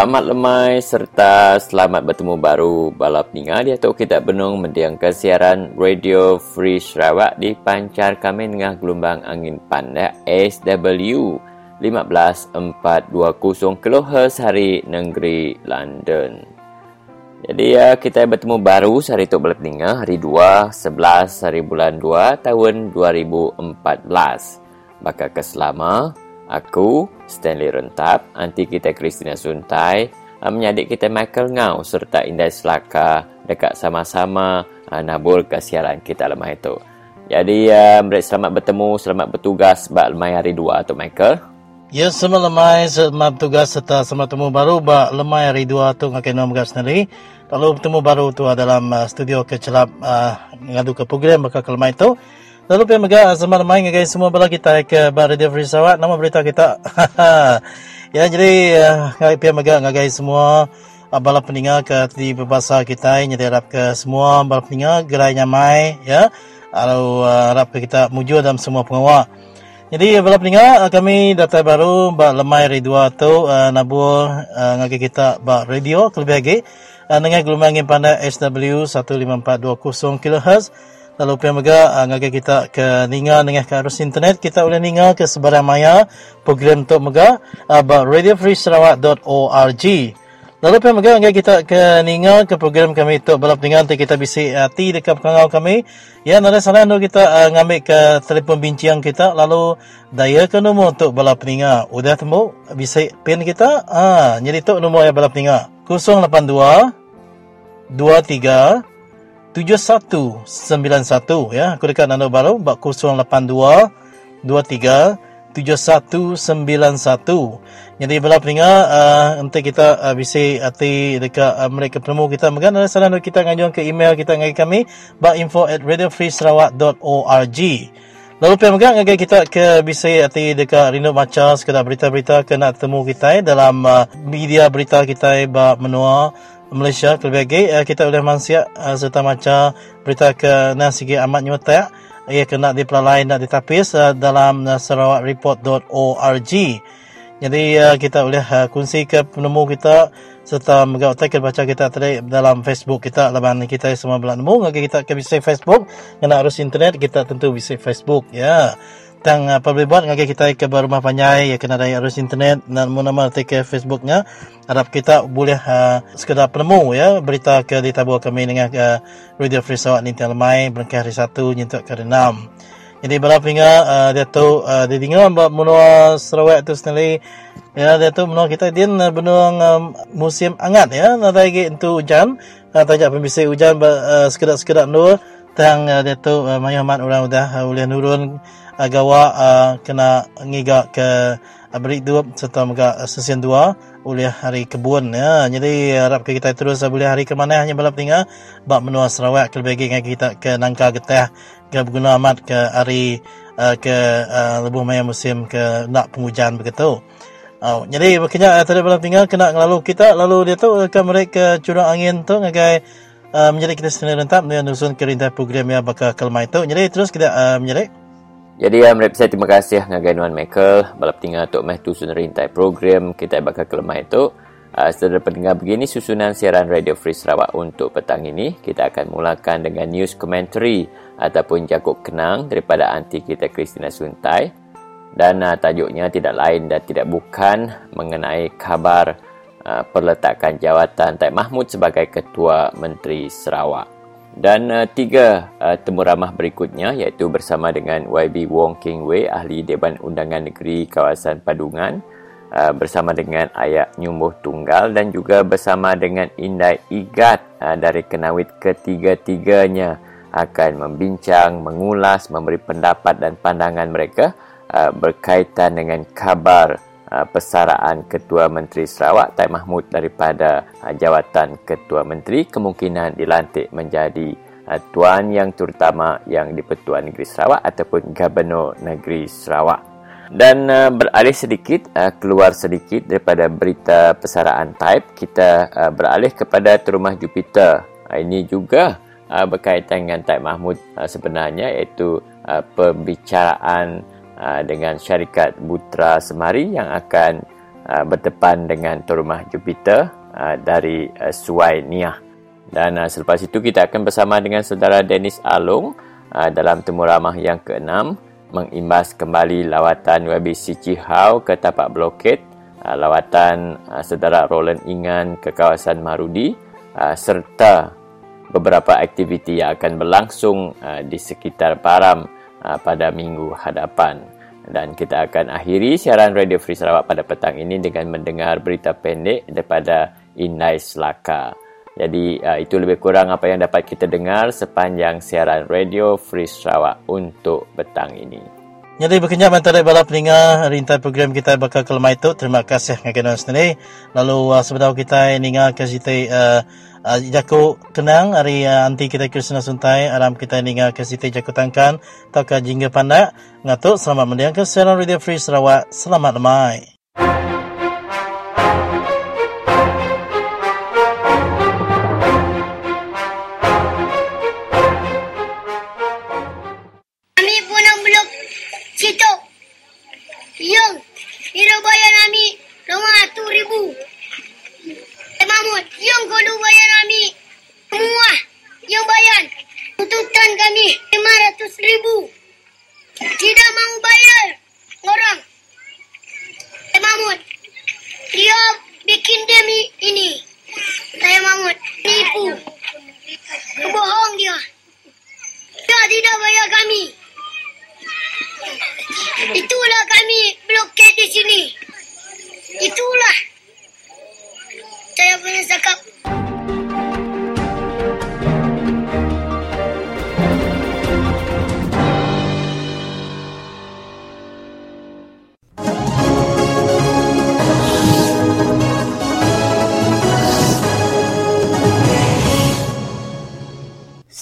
selamat lemai serta selamat bertemu baru bala peninga di Atuk Kitab Benung mendiangkan siaran Radio Free Sarawak di pancar kami tengah gelombang angin pandai SW 15420 kHz hari negeri London. Jadi ya, kita bertemu baru sehari Tok Bala Peninga hari 2/11 hari bulan 2 tahun 2014. Bakal keselama aku, Stanley Rentap, anti kita Kristina Suntai, menyadik kita Michael Ngau serta Indai Selaka dekat sama-sama nabur kesiaran kita lemah itu. Jadi, selamat bertemu, selamat bertugas bak lemai hari 2 Tok Michael. Ya, selamat lemai, selamat bertugas serta selamat bertemu baru bak lemai hari 2 Tok Ngakeno Megas Stanley. Lalu bertemu baru tu dalam studio kecelap ngadu ke program bakal ke lemai itu. Lalu pemaga selamat main dengan semua bala kita ke Radio Free Sarawak. Nama berita kita. Ya, jadi pemaga dengan semua bala peninga ke di berbahasa kita yang harap ke semua bala peninga gerai nyamai ya. Lalu harap kita mujur dalam semua pengawal. Jadi bala peninga kami data baru bak lemai radio tu nabur dengan kita bak radio lebih lagi dengan gelombang yang pandai SW 15420 kHz. Lalu pemaga ngagai kita ke ninga dengan ke arus internet, kita boleh ninga ke sebarang maya program Tok Mega about radiofreesarawak.org. Lalu pemaga ngagai kita ke ninga ke program kami Tok Balap Dengan kita bisik hati dekat pengau kami. Ya, nada salah tu kita ngambil ke telefon bincang kita lalu daya ke nombor Tok Balap Dengan. Udah temu bisik pin kita. Jadi Tok nombor ya Balap Dengan 082 23 7191 ya. Aku dekat nombor baru bak 082 23 7191. Jadi bala peninga nanti kita bisi hati dekat mereka pertemu kita mungkin ada saran kita ngajuan ke email kita ngai kami bak info@radiofreesarawak.org. Lalu pemegang ngagai kita ke BC hati dekat Rindu Maca sekedar berita-berita kena temu kita dalam media berita kita bak menua Malaysia kelebih kita boleh mansiak serta maca berita ke nasigi amat nyata ia kena dipelalai nak ditapis dalam sarawakreport.org. Jadi kita boleh kunci ke penemu kita serta megah otak baca kita tadi dalam Facebook kita laban kita semua belak nemu ngagi kita ke bisa Facebook kena arus internet kita tentu bisa Facebook ya. Tang apa boleh buat ngagi kita ke rumah panjai ya kena daya arus internet dan nama ke Facebooknya harap kita boleh sekedar penemu ya berita ke ditabur kami dengan Radio Free Sarawak ni tiang lemai berangkat hari 1 nyentuk ke 6. Jadi berapa hingga dia tu dia dengar menua Sarawak tu sendiri ya dia tu menua kita dia benung musim hangat ya nak lagi untuk hujan tajak pembisik hujan sekedar nur tang dia tu mayumat orang dah boleh nurun gawa kena ngiga ke abrik duap serta mega sesian dua oleh hari kebun ya. Jadi harap kita terus boleh hari ke mana hanya balap tinggal bab menua Sarawak kelebih dengan kita ke nangka getah ke berguna amat ke hari ke lebuh maya musim ke nak penghujan begitu. Jadi maknanya tadi balap tinggal kena lalu kita lalu dia tu akan mereka curang angin tu ngagai menjadi kita sendiri rentap dan usun kerindah program yang bakal kelmai tu. Jadi terus kita menjadi jadi saya terima kasih dengan Nuan Michael balap tinggal Tok Meh Tusun Rintai program kita bakal kelemah itu. Setelah pendengar begini susunan siaran Radio Free Sarawak untuk petang ini. Kita akan mulakan dengan news commentary ataupun jakut kenang daripada anti kita Kristina Suntai. Dan tajuknya tidak lain dan tidak bukan mengenai kabar perletakan jawatan Taib Mahmud sebagai Ketua Menteri Sarawak. Dan tiga temu ramah berikutnya iaitu bersama dengan YB Wong King Wei, Ahli Dewan Undangan Negeri Kawasan Padungan, bersama dengan Ayat Nyumbuh Tunggal dan juga bersama dengan Indai Igat dari Kenawit. Ketiga-tiganya akan membincang, mengulas, memberi pendapat dan pandangan mereka berkaitan dengan kabar persaraan Ketua Menteri Sarawak Taib Mahmud daripada jawatan Ketua Menteri kemungkinan dilantik menjadi Tuan Yang Terutama Yang di-Pertuan Negeri Sarawak ataupun Gubernur Negeri Sarawak. Dan beralih sedikit, keluar sedikit daripada berita persaraan Taib, kita beralih kepada terumah Jupiter. Ini juga berkaitan dengan Taib Mahmud sebenarnya iaitu perbicaraan dengan syarikat Putra Semari yang akan bertepan dengan terumah Jupiter dari Suai Niah. Dan selepas itu kita akan bersama dengan saudara Dennis Along dalam temu ramah yang ke-6 mengimbas kembali lawatan WBC Chi Hao ke tapak blokade, lawatan saudara Roland Engan ke kawasan Marudi, serta beberapa aktiviti yang akan berlangsung di sekitar Baram pada minggu hadapan. Dan kita akan akhiri siaran Radio Free Sarawak pada petang ini dengan mendengar berita pendek daripada Indai Selaka. Jadi itu lebih kurang apa yang dapat kita dengar sepanjang siaran Radio Free Sarawak untuk petang ini. Jadi berkenyak antara bala peninga rintai program kita bakal kelemah itu. Terima kasih ngakan orang sendiri. Lalu sebelum kita ninga kasih Jaku kenang hari anti kita Kristina Suntai alam kita ninga kasih Jaku tangkan atau ke jingga pandak ngatuk. Selamat mendengarkan siaran Radio Free Sarawak. Selamat lemai.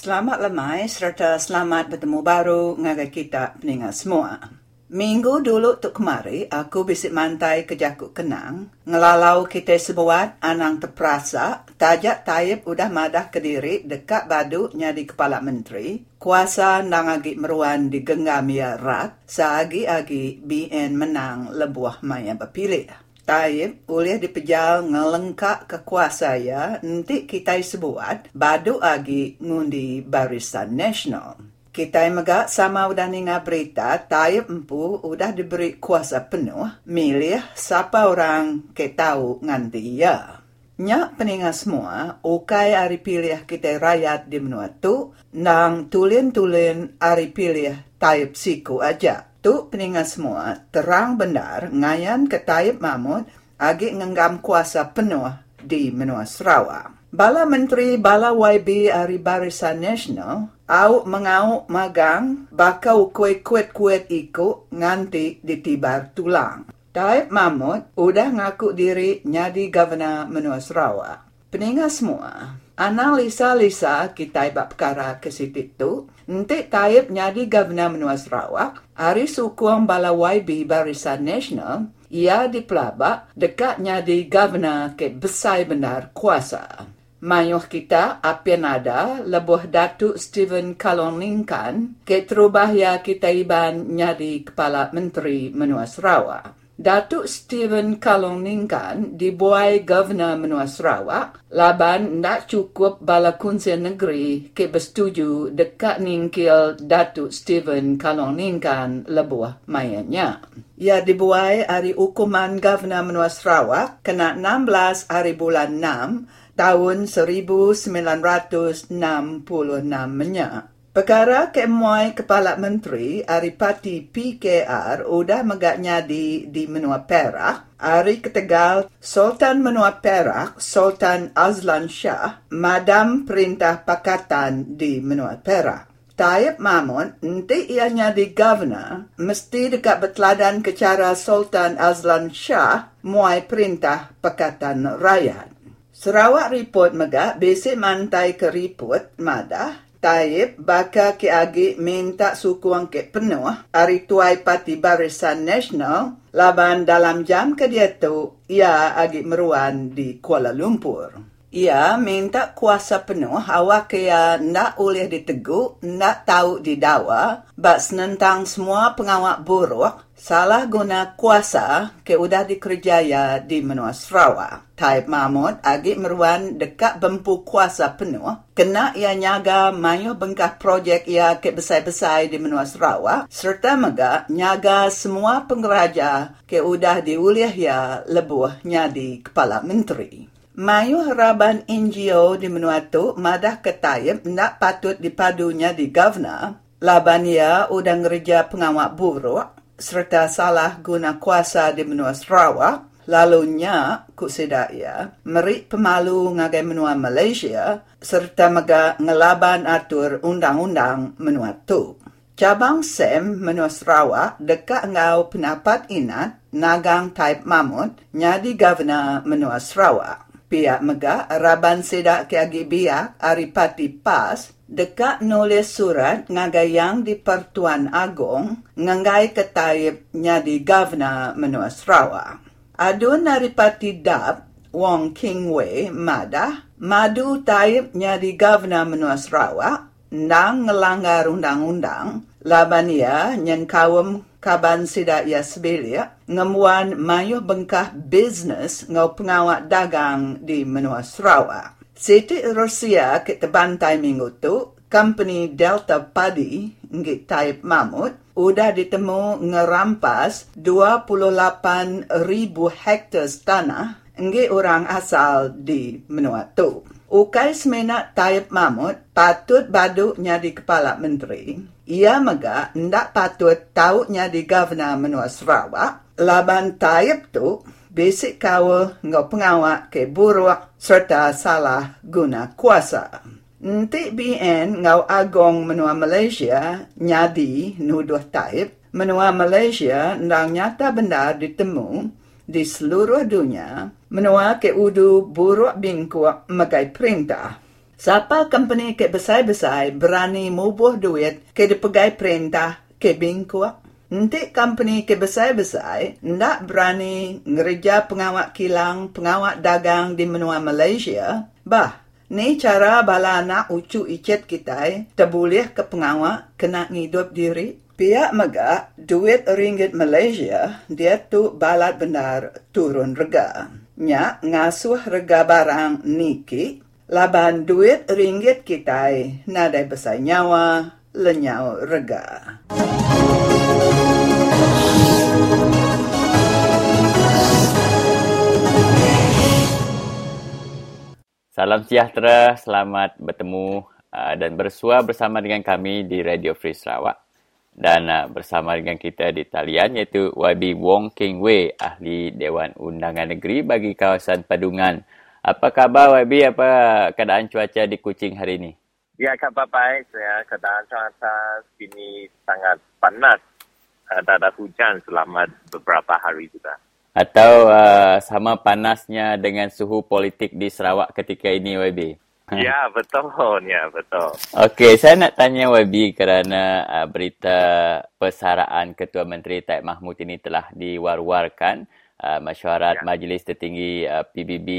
Selamat lemai serta selamat bertemu baru dengan kita peningat semua. Minggu dulu tu kemari, aku bisik mantai ke Jakut Kenang. Ngelalau kita sebuat anang terperasa, tajak Taib udah madah Kediri dekat Badau nyadi Kepala Menteri. Kuasa nang agi meruan digenggam ya rat, seagi-agi BN menang lebuah maya berpilih. Taib boleh dipejal ngelengkak kekuasa ya, nanti kita sebuat badu agi ngundi barisan nasional. Kita megak sama udah ninga berita, Taib empu udah diberi kuasa penuh, milih siapa orang ke tahu nganti ya. Nyak peninga semua, ukai ari pilih kita rakyat di menua tu, nang tulen-tulen ari pilih Taib siku aja. Tu peningat semua terang benar ngayan ke Taib Mahmud agi ngenggam kuasa penuh di menua Sarawak. Bala Menteri bala YB ari Barisan Nasional au mengau magang bakau kuet-kuet iku nganti ditibar tulang. Taib Mahmud udah ngaku diri nyadi Governor menua Sarawak. Peningat semua analisa-lisa kita ibak perkara ke situ tu. Nanti Taib nyadi Governor menua Sarawak, hari sukuang bala YB Barisan Nasional, ia dipelabak dekat nyadi Governor ke besai benar kuasa. Mayuh kita apian ada lebuh Datuk Steven Kaloninkan ke terubah ya kita iban nyadi Kepala Menteri menua Sarawak. Datuk Steven Kaloninkan dibuai Governor menua Sarawak laban ndak cukup bala kunsian negeri ke bersetuju dekat ningkil Datuk Steven Kaloninkan lebuh mayanya. Ia dibuai hari hukuman Governor menua Sarawak kena 16 hari bulan 6 tahun 1966 nya. Perkara kemuai Kepala Menteri ari parti PKR udah megak nyadi di menua Perak. Ari ketegal Sultan menua Perak, Sultan Azlan Shah, madam perintah pakatan di menua Perak. Taib Mahmud nanti ia nyadi Governor, mesti dekat berteladan ke cara Sultan Azlan Shah muai perintah Pakatan Rakyat. Sarawak report megak besi mantai ke report madah. Taib baka keagi minta sukuang ke penuh hari tuai parti Barisan Nasional laban dalam jam ke dia tu ia agi meruan di Kuala Lumpur. Ia minta kuasa penuh awak kaya nak boleh diteguk, nak tahu didakwa, bak senentang semua pengawak buruk, salah guna kuasa ke udah dikerjaya di menua Sarawak. Taib Mahmud agi meruan dekat bempu kuasa penuh, kena ia nyaga mayu bengkah projek ia ke besai-besai di menua Sarawak, serta mega nyaga semua penggeraja ke udah diuliah ia lebuhnya di Kepala Menteri. Mayu harapan NGO di menua tu madah ke Taib nak patut dipadunya di governor, laban ia udang reja pengawak buruk, serta salah guna kuasa di menua Sarawak, lalunya, kusida ia, meri pemalu ngagai menua Malaysia, serta mega ngelaban atur undang-undang menua tu. Cabang SEM menua Sarawak dekat ngau pendapat inat, nagang Taib Mahmud, nyadi governor menua Sarawak. Pihak mega raban sedak keagi biak aripati PAS dekat nulis surat ngagayang di Pertuan Agong nganggai ke Taib nyadi governor menua Sarawak. Adun aripati DAP Wong King Wei madah madu Taib nyadi governor menua Sarawak nang ngelanggar undang-undang laban ia nyengkawam kaban sidak ia sebelia, ngemuan mayuh bengkah bisnes ngau pengawak dagang di menua Sarawak. Siti Rusia ke tebantai minggu tu, company Delta Padi, ngit Taib Mahmud, udah ditemu ngerampas 28,000 hektar tanah ngit orang asal di menua tu. Ukai semenak Taib Mahmud patut baduknya di Kepala Menteri. Ia mega ndak patut taunya di governor menua Sarawak, laban Taib tu bisik kawal ngau pengawak ke buruk serta salah guna kuasa. Nanti BN ngau agong menua Malaysia nyadi nuduh Taib, menua Malaysia ndang nyata benda ditemu di seluruh dunia menua ke udu buruk bingkuak megai perintah. Siapa company ke besai-besai berani mubuh duit ke dipegai perintah ke bingkuak? Nanti company ke besai-besai ndak berani ngerja pengawak kilang, pengawak dagang di menua Malaysia. Bah, ni cara bala nak ucu icet kita terboleh ke pengawak kena ngidup diri. Pihak mega duit ringgit Malaysia dia tu balat benar turun rega. Nyak ngasuh rega barang niki. Laban duit ringgit kita nadai besar nyawa lenyau rega. Salam sejahtera, selamat bertemu dan bersua bersama dengan kami di Radio Free Sarawak. Dan bersama dengan kita di talian iaitu YB Wong King Wei, Ahli Dewan Undangan Negeri bagi kawasan Padungan. Apa khabar YB? Apa keadaan cuaca di Kuching hari ini? Ya, khabar baik. Keadaan cuaca sini sangat panas. Tak ada hujan selama beberapa hari juga. Atau sama panasnya dengan suhu politik di Sarawak ketika ini, YB? Ya, betul. Ya, betul. Okey, saya nak tanya YB kerana berita persaraan Ketua Menteri Taib Mahmud ini telah diwar-warkan. Mesyuarat Majlis Tertinggi PBB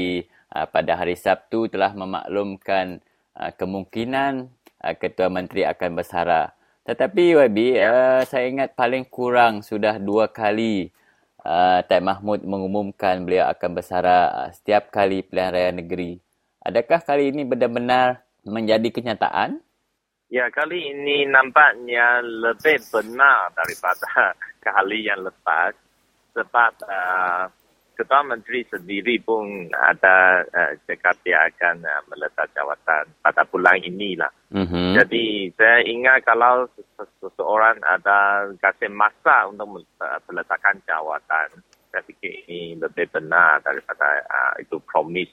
pada hari Sabtu telah memaklumkan kemungkinan Ketua Menteri akan bersara. Tetapi YB, saya ingat paling kurang sudah 2 kali Taib Mahmud mengumumkan beliau akan bersara setiap kali pilihan raya negeri. Adakah kali ini benar-benar menjadi kenyataan? Ya, kali ini nampaknya lebih benar daripada kali yang lepas. Sebab Ketua Menteri sendiri pun ada cakap dia akan meletak jawatan pada bulan inilah. Mm-hmm. Jadi saya ingat kalau seseorang ada kasih masa untuk meletakkan jawatan, saya fikir ini lebih benar daripada itu promis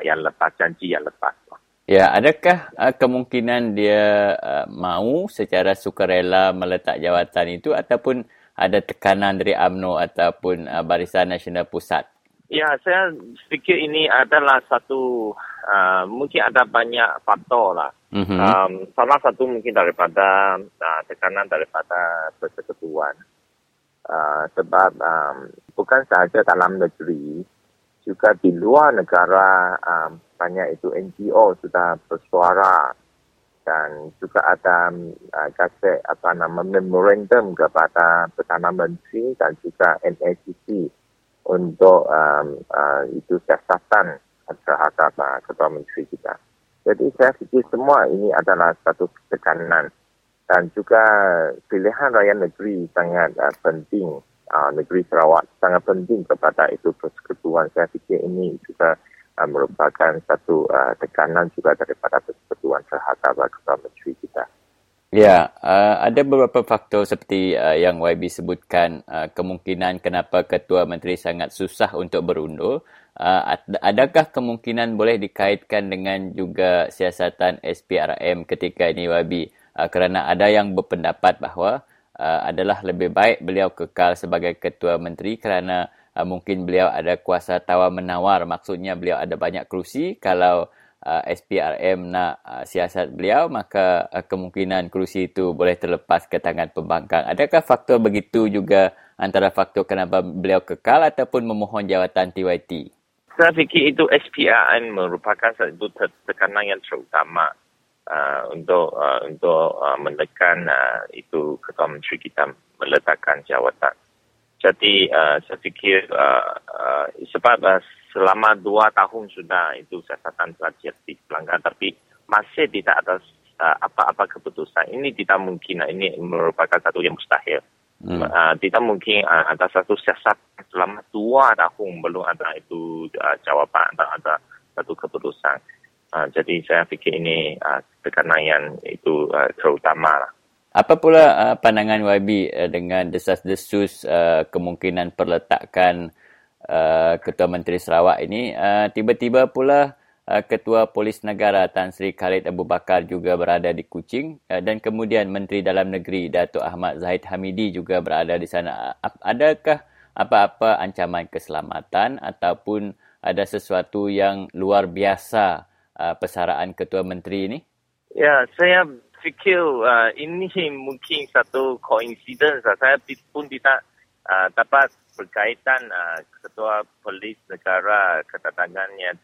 yang lepas, janji yang lepas. Ya, adakah kemungkinan dia mahu secara sukarela meletak jawatan itu ataupun ada tekanan dari UMNO ataupun Barisan Nasional Pusat? Ya, saya fikir ini adalah satu, mungkin ada banyak faktor lah. Mm-hmm. Salah satu mungkin daripada tekanan daripada persekutuan. Sebab bukan sahaja dalam negeri, juga di luar negara banyak itu NGO sudah bersuara dan juga ada kasih memorandum kepada Perdana Menteri dan juga NACC untuk itu siasatan terhadap Ketua Menteri kita. Jadi saya fikir semua ini adalah satu tekanan dan juga pilihan raya negeri sangat penting. Negeri Sarawak sangat penting kepada itu persekutuan. Saya fikir ini juga merupakan satu tekanan juga daripada persekutuan terhadap Ketua Menteri kita. Ya, ada beberapa faktor seperti yang YB sebutkan, kemungkinan kenapa Ketua Menteri sangat susah untuk berundur. Adakah kemungkinan boleh dikaitkan dengan juga siasatan SPRM ketika ini YB? Kerana ada yang berpendapat bahawa adalah lebih baik beliau kekal sebagai Ketua Menteri kerana mungkin beliau ada kuasa tawar-menawar. Maksudnya beliau ada banyak kerusi. Kalau SPRM nak siasat beliau, maka kemungkinan kerusi itu boleh terlepas ke tangan pembangkang. Adakah faktor begitu juga antara faktor kenapa beliau kekal ataupun memohon jawatan TYT? Saya fikir itu SPRM merupakan satu tekanan yang terutama untuk menekan itu Ketua Menteri kita meletakkan jawatan. Jadi saya fikir sebab selama 2 tahun sudah itu siasatan telah dilanggar, tapi masih tidak ada apa-apa keputusan. Ini tidak mungkin. Ini merupakan satu yang mustahil. Tidak mungkin ada satu siasatan selama 2 tahun belum ada itu jawapan, belum ada satu keputusan. Jadi saya fikir ini tekanan yang itu terutama lah. Apa pula pandangan YB dengan desas-desus kemungkinan perletakan Ketua Menteri Sarawak ini? Tiba-tiba pula Ketua Polis Negara Tan Sri Khalid Abu Bakar juga berada di Kuching dan kemudian Menteri Dalam Negeri Datuk Ahmad Zahid Hamidi juga berada di sana. Adakah apa-apa ancaman keselamatan ataupun ada sesuatu yang luar biasa persaraan Ketua Menteri ini? Ya, saya fikir ini mungkin satu coincidence. Saya pun tidak dapat berkaitan Ketua Polis Negara kedatangannya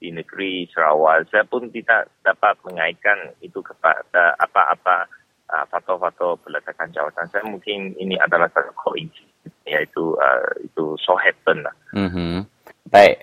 di negeri Sarawak. Saya pun tidak dapat mengaitkan itu kepada apa-apa faktor-faktor peletakan jawatan. Saya mungkin ini adalah satu coincidence, iaitu itu so happen lah. Baik,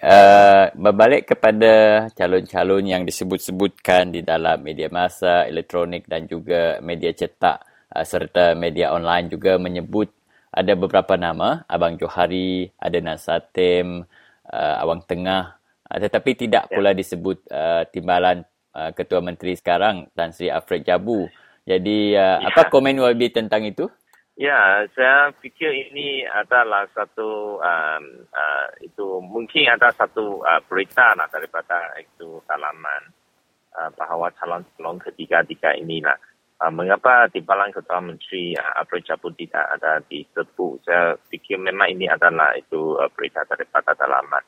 berbalik kepada calon-calon yang disebut-sebutkan di dalam media massa, elektronik dan juga media cetak serta media online juga menyebut ada beberapa nama, Abang Johari, ada Nasatim, Awang Tengah, tetapi tidak pula disebut timbalan Ketua Menteri sekarang, Tan Sri Alfred Jabu. Jadi, apa komen YB tentang itu? Ya, saya fikir ini adalah satu itu mungkin ada satu berita lah daripada itu halaman bahawa calon-calon ketiga-tiga inilah. Mengapa timbalan Ketua Menteri Alfred Jabu tidak ada disebut? Saya fikir memang ini adalah itu berita daripada halaman.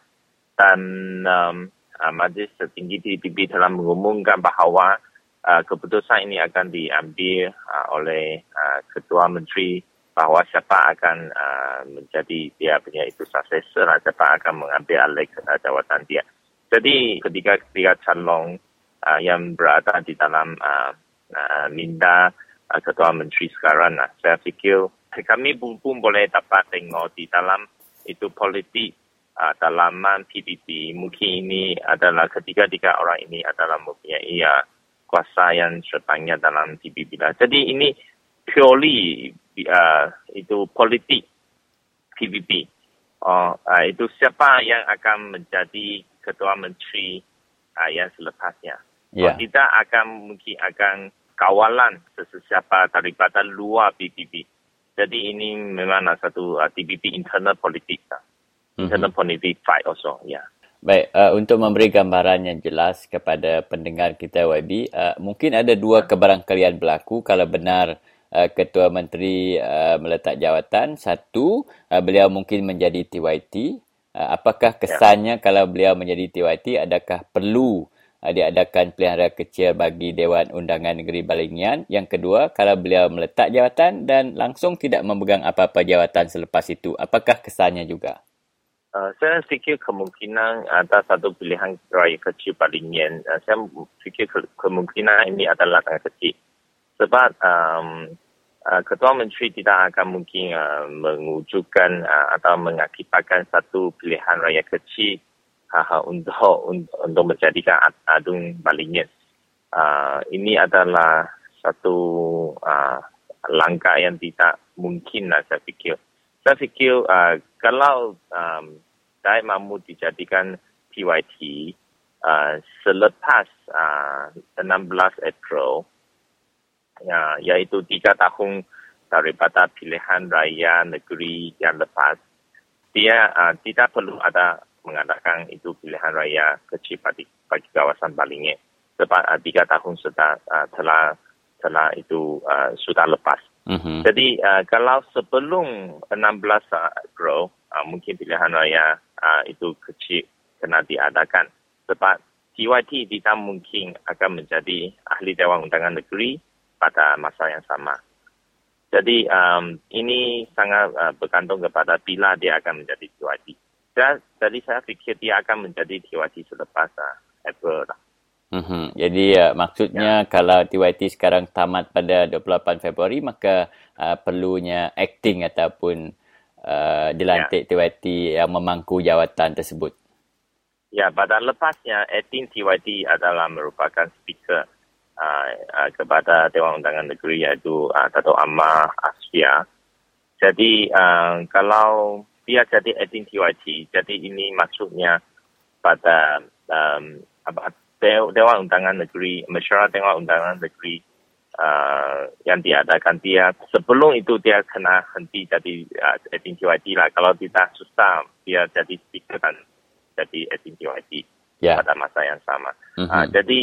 Dan Majlis Tertinggi PBB telah mengumumkan bahawa keputusan ini akan diambil oleh Ketua Menteri bahawa siapa akan menjadi dia punya itu successor, siapa akan mengambil alih jawatan dia. Jadi ketiga-ketiga calon yang berada di dalam minda Ketua Menteri sekarang, saya fikir kami pun boleh dapat tengok di dalam itu politik dalaman PBB. Mungkin ini adalah ketiga-tiga orang ini adalah mempunyai kuasa yang setangnya dalam PBB lah. Jadi ini purely itu politik PBB. Itu siapa yang akan menjadi Ketua Menteri yang selepasnya. Yeah. Kita akan mungkin akan kawalan sesiapa daripada luar PBB. Jadi ini memang satu PBB internal politik lah. Internal politik fight also, ya. Yeah. Baik, untuk memberi gambaran yang jelas kepada pendengar kita YB, mungkin ada 2 kebarangkalian berlaku kalau benar Ketua Menteri meletak jawatan. 1, beliau mungkin menjadi TYT. Apakah kesannya kalau beliau menjadi TYT, adakah perlu diadakan pilihan raya kecil bagi Dewan Undangan Negeri Balingian? Yang kedua, kalau beliau meletak jawatan dan langsung tidak memegang apa-apa jawatan selepas itu, apakah kesannya juga? Saya fikir kemungkinan ada satu pilihan raya kecil pada ini. Saya fikir kemungkinan ini adalah sangat kecil. Sebab Ketua Menteri tidak akan mungkin mengujukan atau mengakibatkan satu pilihan raya kecil untuk menjadikan adung balingan. Ini adalah satu langkah yang tidak mungkin lah saya fikir. Saya fikir kalau Taib Mahmud dijadikan PYT selepas 16 April, iaitu 3 tahun daripada pilihan raya negeri yang lepas, dia tidak perlu ada mengadakan itu pilihan raya kecil bagi kawasan Balingan sebab 3 tahun sudah telah itu sudah lepas. Mm-hmm. Jadi kalau sebelum 16 April mungkin pilihan raya itu kecil kena diadakan sebab TYT tidak mungkin akan menjadi ahli Dewan Undangan Negeri pada masa yang sama. Jadi ini sangat bergantung kepada bila dia akan menjadi TYT. Jadi saya fikir dia akan menjadi TYT selepas April lah. Mm-hmm. Jadi maksudnya kalau TYT sekarang tamat pada 28 Februari maka perlunya acting ataupun dilantik TYT yang memangku jawatan tersebut. Ya, pada lepasnya acting TYT adalah merupakan speaker kepada Dewan Undangan Negeri iaitu Dato' Amar Asfia. Jadi kalau dia jadi acting TYT, jadi ini maksudnya pada Dewan Undangan Negeri, Mesyuarat Dewan Undangan Negeri yang diadakan dia. Sebelum itu dia kena henti jadi acting TYT lah. Kalau tidak susah dia jadi speaker dan jadi acting TYT pada masa yang sama. Mm-hmm. Jadi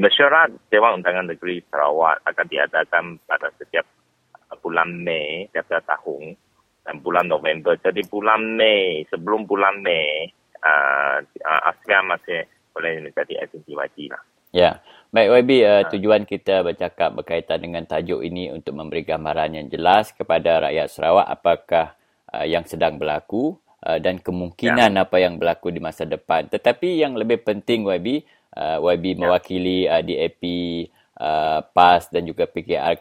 Mesyuarat Dewan Undangan Negeri Sarawak akan diadakan pada setiap bulan Mei setiap tahun dan bulan November. Jadi bulan Mei, sebelum bulan Mei ASEAN masih boleh menjadi SPDP lah. Ya, baik YB, tujuan kita bercakap berkaitan dengan tajuk ini untuk memberi gambaran yang jelas kepada rakyat Sarawak apakah yang sedang berlaku dan kemungkinan apa yang berlaku di masa depan. Tetapi yang lebih penting YB, mewakili DAP, PAS dan juga PKR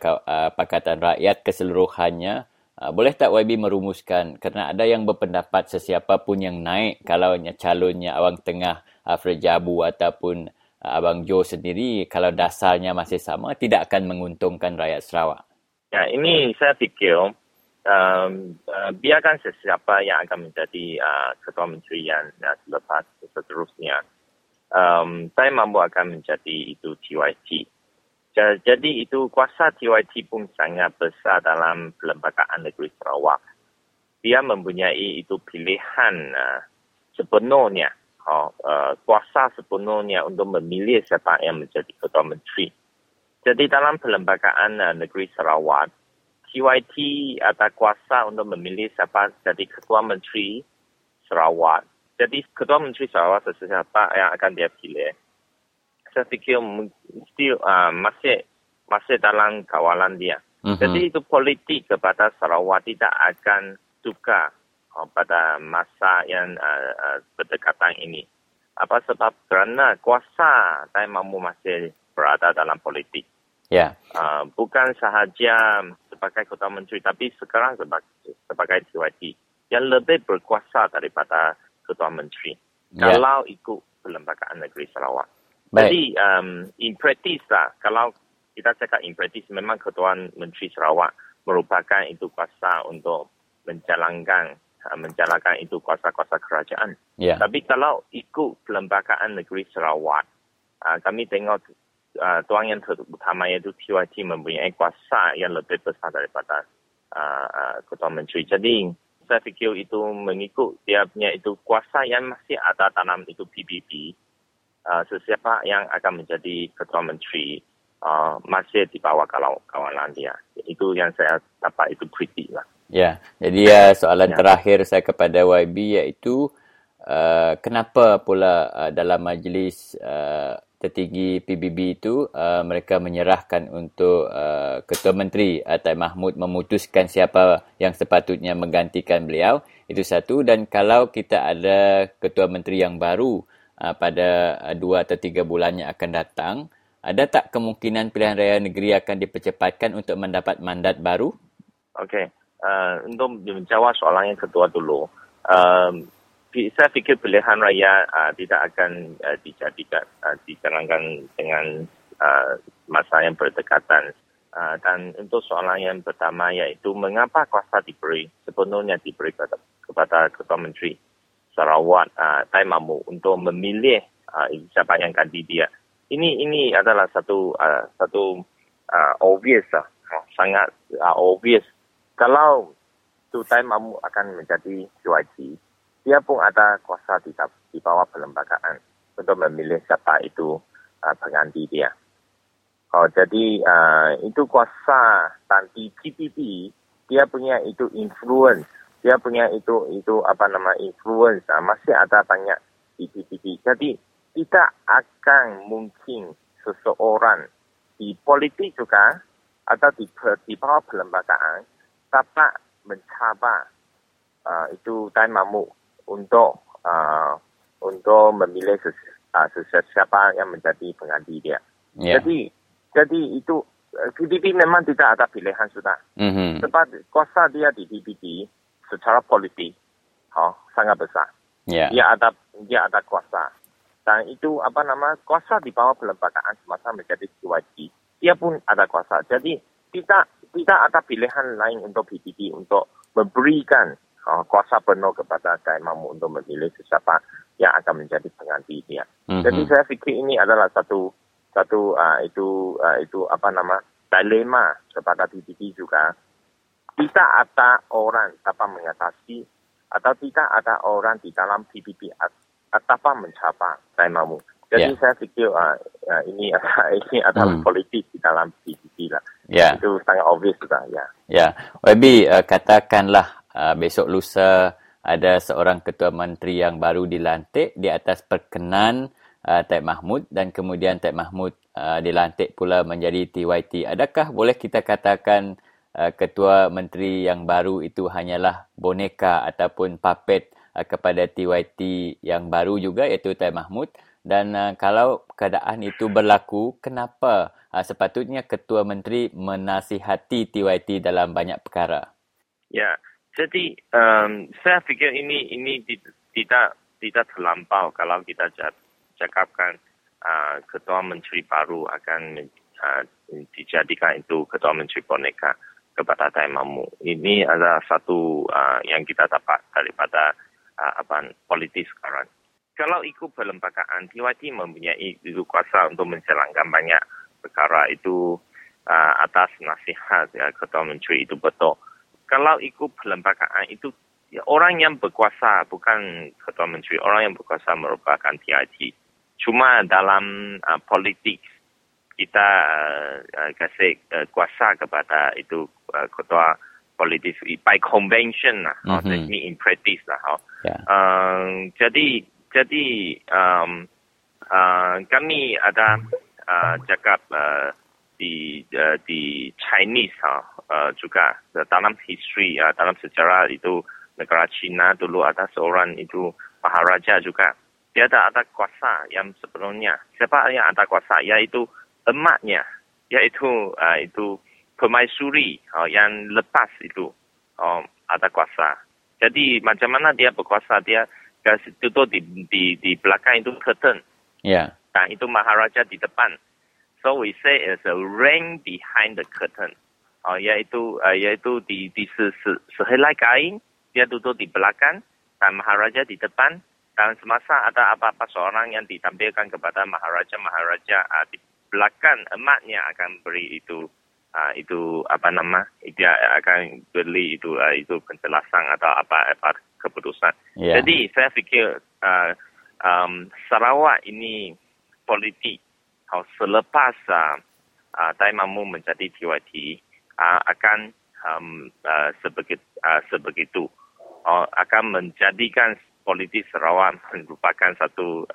Pakatan Rakyat keseluruhannya. Boleh tak YB merumuskan, kerana ada yang berpendapat sesiapa pun yang naik kalau calonnya Awang Tengah, Alfred Jabu ataupun Abang Joe sendiri kalau dasarnya masih sama tidak akan menguntungkan rakyat Sarawak. Ya, ini saya fikir biarkan sesiapa yang akan menjadi ketua menteri yang selepas seterusnya. Saya mampu akan menjadi itu TYT. Jadi itu kuasa TYT pun sangat besar dalam Perlembagaan Negeri Sarawak. Dia mempunyai itu pilihan sepenuhnya, kuasa sepenuhnya untuk memilih siapa yang menjadi Ketua Menteri. Jadi dalam Perlembagaan Negeri Sarawak, TYT ada kuasa untuk memilih siapa jadi Ketua Menteri Sarawak. Jadi Ketua Menteri Sarawak sesiapa yang akan dia pilih. Saya fikir masih dalam kawalan dia. Mm-hmm. Jadi itu politik kepada Sarawak tidak akan tukar pada masa yang berdekatan ini. Apa sebab? Kerana kuasa Taib Mahmud masih berada dalam politik. Ya. Yeah. Bukan sahaja sebagai Ketua Menteri, tapi sekarang sebagai TYT yang lebih berkuasa daripada Ketua Menteri. Yeah. Kalau ikut Perlembagaan Negeri Sarawak. Baik. Jadi in practice lah, kalau kita cakap in practice memang Ketua Menteri Sarawak merupakan itu kuasa untuk menjalankan itu kuasa-kuasa kerajaan. Yeah. Tapi kalau ikut Perlembagaan Negeri Sarawak, kami tengok tuan yang terutama iaitu TYT mempunyai kuasa yang lebih besar daripada Ketua Menteri. Jadi saya fikir itu mengikut dia punya itu kuasa yang masih ada dalam itu PBB. Sesiapa yang akan menjadi Ketua Menteri masih di bawah kawalan dia. Itu yang saya dapat itu kritik lah. Ya, jadi soalan terakhir saya kepada YB iaitu kenapa pula dalam majlis tertinggi PBB itu, mereka menyerahkan untuk Ketua Menteri Taib Mahmud memutuskan siapa yang sepatutnya menggantikan beliau. Itu satu. Dan kalau kita ada Ketua Menteri yang baru pada 2 atau 3 bulan yang akan datang, ada tak kemungkinan pilihan raya negeri akan dipercepatkan untuk mendapat mandat baru? Okey. Untuk menjawab soalan yang kedua dulu. Saya fikir pilihan raya tidak akan dijalankan dengan masa yang berdekatan. Dan untuk soalan yang pertama iaitu mengapa kuasa sepenuhnya diberi kepada Ketua Menteri Sarawak Taib Mahmud untuk memilih siapa yang ganti dia. Ini adalah satu obvious lah. Sangat obvious. Kalau Taib Mahmud akan menjadi QIC, dia pun ada kuasa di bawah perlembagaan untuk memilih siapa itu pengganti dia. Jadi itu kuasa, dan di PBB dia punya itu influence, dia punya itu influence masih ada banyak di PBB. Jadi tidak akan mungkin seseorang di politik juga atau di bawah perlembagaan dapat mencabar itu Taib Mahmud untuk memilih siapa yang menjadi pengganti dia. Yeah. Jadi itu PBB memang tidak ada pilihan sudah. Mm-hmm. Sebab kuasa dia di PBB secara politik sangat besar. Yeah. Dia ada kuasa. Dan itu kuasa di bawah perlembagaan semasa menjadi QIC. Dia pun ada kuasa. Jadi tidak ada pilihan lain untuk PBB untuk memberikan kuasa penuh kepada Taib Mahmud untuk memilih siapa yang akan menjadi pengganti dia. Mm-hmm. Jadi saya fikir ini adalah satu dilema kepada PBB juga. Tidak ada orang dapat mengatasi atau tidak ada orang di dalam PBB dapat mencapai Taib Mahmud. Jadi saya fikir ini adalah politik di dalam PBB lah. Yeah. Itu sangat obvious juga. Ya. Webi, katakanlah besok lusa ada seorang ketua menteri yang baru dilantik di atas perkenan Taib Mahmud, dan kemudian Taib Mahmud dilantik pula menjadi TYT. Adakah boleh kita katakan ketua menteri yang baru itu hanyalah boneka ataupun puppet kepada TYT yang baru juga, iaitu Taib Mahmud? Dan kalau keadaan itu berlaku, kenapa sepatutnya ketua menteri menasihati TYT dalam banyak perkara? Ya. Jadi saya fikir ini tidak terlampau kalau kita cakapkan ketua menteri baru akan dijadikan itu ketua menteri boneka kepada Taib Mahmud. Ini adalah satu yang kita dapat daripada politik sekarang. Kalau ikut perlembagaan, TYT mempunyai itu kuasa untuk menjalankan banyak perkara itu atas nasihat ketua menteri itu betul. Kalau ikut perlembagaan itu, orang yang berkuasa bukan ketua menteri, orang yang berkuasa merupakan TIT. Cuma dalam politik kita kasih kuasa kepada itu ketua politik by convention lah. Mm-hmm. That means in practice lah. Yeah. Jadi kami ada cakap di Chinese juga dalam history, dalam sejarah itu negara China dulu ada seorang itu maharaja juga, dia ada kuasa yang sepenuhnya. Siapa yang ada kuasa iaitu emaknya, iaitu itu permaisuri yang lepas itu ada kuasa. Jadi macam mana dia berkuasa, dia duduk di belakang itu curtain. Yeah. Dan itu maharaja di depan. So we say it's a ring behind the curtain. Iaitu di sehelai kain, dia duduk di belakang dan maharaja di depan. Dan semasa ada apa-apa seorang yang ditampilkan kepada maharaja di belakang, emaknya akan beri dia akan beri itu penjelasan atau apa keputusan. Yeah. Jadi saya fikir Sarawak ini politik. Selepas Taib Mahmud menjadi TYT akan sebegitu akan menjadikan politik Sarawak merupakan satu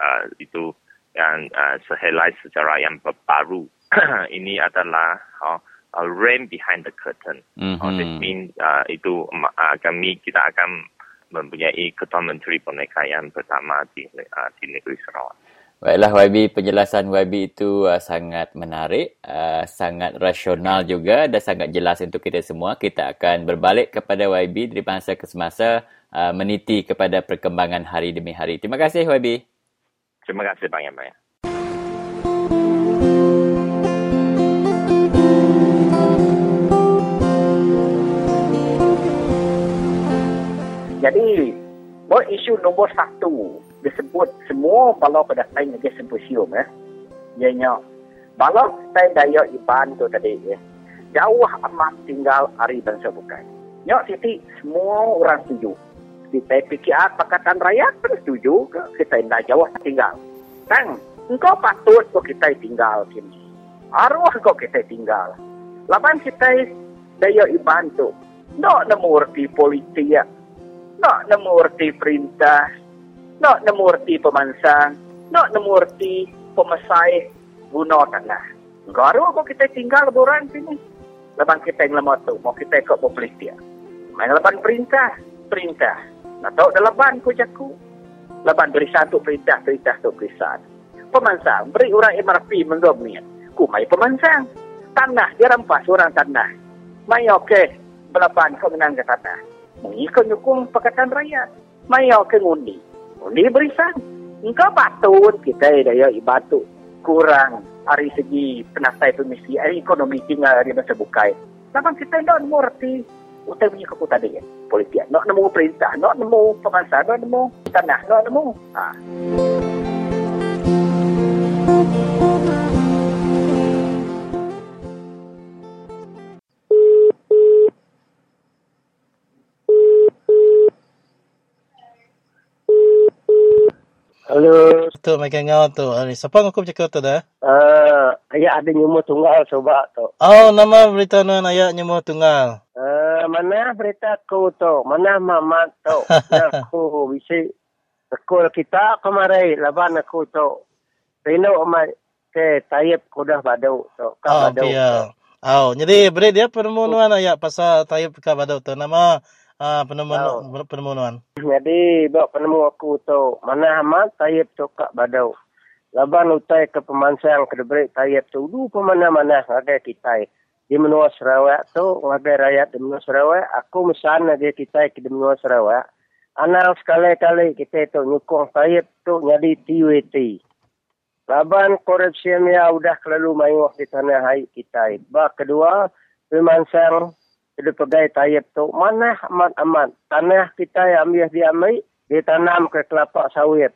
dan sehelai sejarah yang baru ini adalah rain behind the curtain. That means itu kita akan mempunyai Ketua Menteri Penekaian pertama di negeri Sarawak. Baiklah YB, penjelasan YB itu sangat menarik, sangat rasional juga dan sangat jelas untuk kita semua. Kita akan berbalik kepada YB dari masa ke semasa meniti kepada perkembangan hari demi hari. Terima kasih YB. Terima kasih banyak-banyak. Jadi, buat isu nombor satu disebut semua bala pedasai negeri simposium ianya bala pedasai daya Iban tu tadi jauh amat tinggal hari bangsa bukan nyok siti semua orang setuju kita PKR Pakatan Rakyat pun setuju ke kita indah jauh tinggal kan engkau patut kau kita tinggal sini arwah kau kita tinggal laban kita daya Iban tu nak nemu erti politik nak nemu erti perintah nak nemurti pemansang, nak nemurti pemasai guna tanah. Garu kok kita tinggal boran sini. Lepas kita yang lemah tu, mau kita ikut berpolitik. Main lepas perintah. Nak tahu dah leban ku jaku. Lepas beri satu perintah tu perisan. Pemansang, beri orang MRP menggomit. Ku mai pemansang. Tanah, dia rampas orang tanah. Mai okey, belapan kau menang ke tanah. Mengikut nyukung Pakatan Rakyat. Mai okey ngundi. Ni berisan. Engkau patut kita daya ibatu kurang dari segi penasai pemisi, dari ekonomi tinggal dari masa bukai. Lepas kita nak nemu erti utai punya keput tadi. Politik. Nak nemu perintah, nak nemu pemansaan, nak nemu tanah, nak nemu. Hello. Tu macam ngau tu. Siapa ngaku cakap tu dah? Ayah ada nyumur tunggal coba tu. Oh, nama berita non ayah nyumur tunggal. Mana berita kau tu? Mana mama tu? Aku bisi sekolah kita kemarin laban aku tu. Rino amat ke Taib kuda Badau tu. Ka Badau. Oh, jadi beri dia permohonan ayah pasal Taib ka Badau tu. Nama penemuan. Jadi, bak penemu aku tu. Mana amat Taib tu kat Badau. Laban utai ke pemansang ke deberik Taib tu. Lu pemana-mana ngagai kita. Di menua Sarawak tu, ngagai rakyat di menua Sarawak. Aku mesan ngagai kita ke di menua Sarawak. Anak sekali-kali kita tu nyukung Taib tu jadi TWT. Laban korupsi yang udah kelalu mayuh di tanah air kita. Bak kedua, pemansang jadi pegai Taib tu mana amat-amat tanah kita yang ambil diambil ditanam ke kelapa sawit.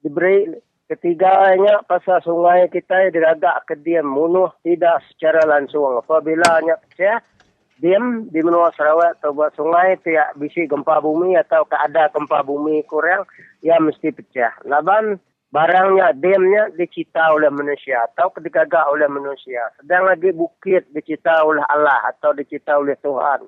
Diberi ketiganya pasal sungai kita diragak ke diam munuh tidak secara langsung. Apabila nya percaya diam di menua Sarawak atau buat sungai tiak bisi gempa bumi atau keada gempa bumi kurang ia mesti pecah. Laban barangnya diamnya dicipta oleh manusia atau digagak oleh manusia. Sedang lagi bukit dicipta oleh Allah atau dicipta oleh Tuhan.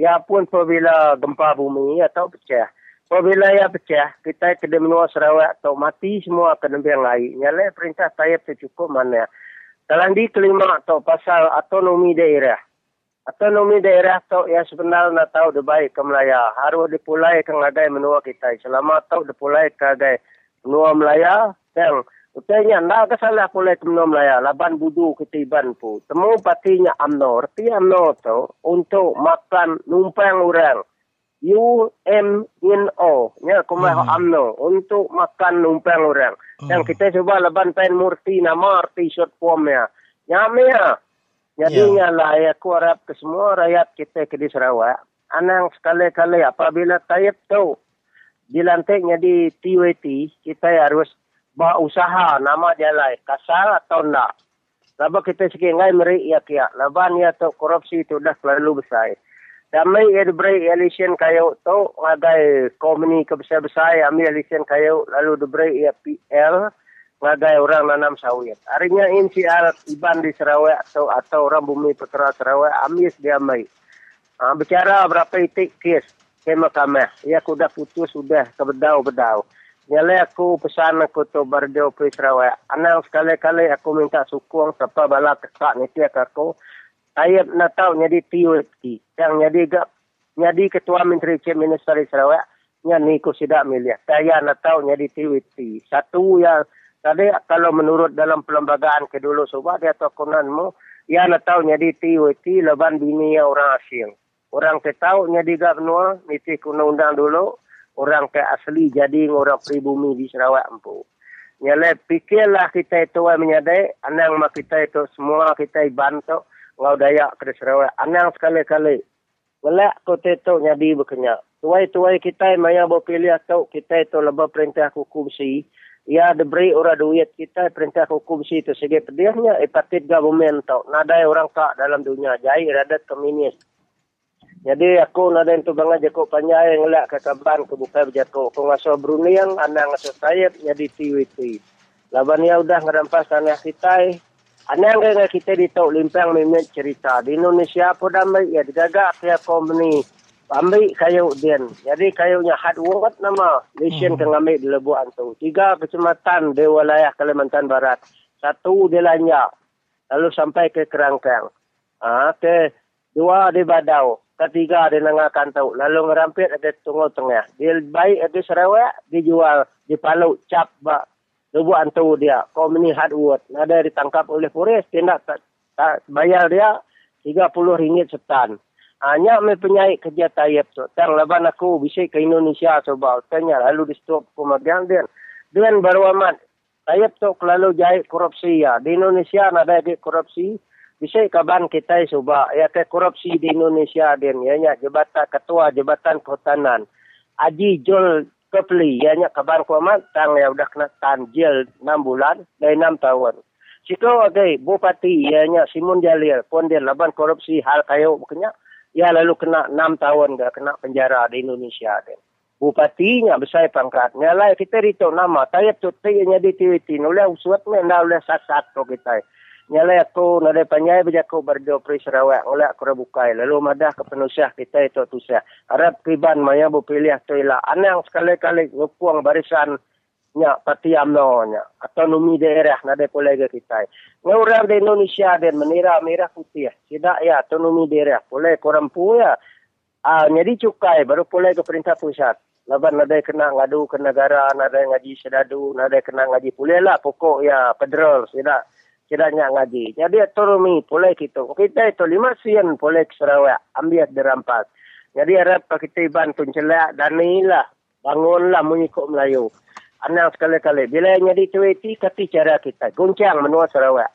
Ia pun apabila gempa bumi atau pecah. Apabila ia pecah, kita kena menua Sarawak atau mati semua kena biang air. Nyalai perintah Taib cukup mana. Kalandi kelima atau pasal autonomi daerah. Autonomi daerah atau yang sebenarnya nak tahu debaik ke Melaya. Harus dipulai ke ngagai menua kita. Selama tahu dipulai ke ngagai menua Melaya, yang utanya nak kesalah pulai ke menua Melaya, laban budu ketiban pun. Temu patinya UMNO, erti UMNO tu untuk makan numpang orang. UMNO, ya kumai UMNO, untuk makan numpang orang. Yang kita cuba laban pen murti nama erti short formnya. Nyamia, jadinya lah ya ku harap ke semua rakyat kita ke di Sarawak. Anang sekali-kali apabila Taib tu dilantiknya di TWT, kita harus berusaha nama dia lain, kasar atau nak. Lepas kita sekengai meri ia kia. Lepas ia tu korupsi itu dah terlalu besar. Damai ia diberi election kayu tu, ngagai komuni kebesar-besar, ambil election kayu, lalu diberi ia PL, ngagai orang nanam sawit. Harinya NCR Iban di Sarawak atau orang bumi perkara Sarawak, ambil dia ambil. Bicara berapa itik kes. Kemah kamah. Ia kuda putus sudah ke Badau. Jadi aku pesan aku tu berdio Free Sarawak. Anak sekali-kali aku minta sukong siapa bala kesak ni tiak aku. Taib nak tahu jadi TUFT. Yang jadi ketua menteri Chief Minister Sarawak. Yang ni aku tidak milih. Saya nak tahu jadi TUFT. Satu yang tadi kalau menurut dalam perlembagaan ke dulu sobat dia tokonanmu. Yang nak tahu jadi TUFT leban bini orang asing. Orang ke tahu jadi gubernur. Niti undang-undang dulu. Orang ke asli jadi orang pribumi di Sarawak empu. Nyale pikirlah kita itu menyadai anang mak kita itu semua kita bantu ngau dayak ke Sarawak anang sekali-kali. Belak kota itu jadi berkenyak. Tuai-tuai kita maya bopilih atau kita itu lebah perintah hukum si. Ya diberi orang duit kita perintah hukum si itu segi pedihnya epatit government tau. Nadai orang tak dalam dunia jai radat komunis. Jadi aku nada itu banget jago panjang yang lelak ke kaban ke buka berjago. Aku ngaso Brunei yang anak ngaso Taib jadi TWT. Laban ya udah ngerampas tanah kita. Anak yang kita ditau limpang memang cerita. Di Indonesia pun damai ya digagak ya company. Ambil kayu den. Jadi kayunya hardwood nama. Nation kena ambil di Lebuan tu. 3 kecamatan di wilayah Kalimantan Barat. 1 di Lanyak. Lalu sampai ke Kerangkeng. Ke 2 di Badau. Ketiga ada nangakan tahu. Lalu ngerampit ada Tunggu Tengah. Dia baik ada Sarawak, dia jual. Dia palau cap bak. Lebuan tahu dia. Company hardwood. Nada ditangkap oleh polis. Tindak tak bayar dia RM30 setan. Hanya mempunyai kerja Taib tu. Tang laban aku bisik ke Indonesia coba. Tanya lalu di stop pemegang dia. Dengan baru amat. Taib tu kelalu jahit korupsi ya. Di Indonesia nada ada korupsi. Bisa kaban kita cuba ya ke korupsi di Indonesia dan ianya jabatan ketua jabatan kehutanan Haji Jol Kepli ianya kaban kuamat tang ya udah kena tanjil 6 bulan dari 6 tahun. Siku okay, bupati ianya Simun Jalil pun dia laban korupsi hal kayu makanya ya lalu kena 6 tahun dah kena penjara di Indonesia dan bupatinya besar pangkatnya lah kita itu nama Taib cutinya di TVT oleh usuatnya oleh sasat tu kita. Nyalai aku nada panjai berjaku berdo Free Sarawak ngolak aku bukai lalu madah ke penusah kita itu tusah harap kiban maya bupilih toila anang sekali-kali ngukuang barisan nya parti AMNO nya autonomi daerah nada kolega kita ngurang di Indonesia dan menira merah putih tidak ya autonomi daerah boleh korang pu ya jadi cukai baru boleh ke perintah pusat laban nada kena ngadu ke negara nada ngaji sedadu nada kena ngaji pulihlah pokok ya federal tidak kiranya ngaji. Jadi otonomi boleh gitu. Kita itu 5 sen boleh Sarawak ambil dirampas. Jadi harap kita bantu celak dan inilah bangunlah munyikuk Melayu. Anak sekali-kali bila jadi cuti kati cara kita guncang menua Sarawak.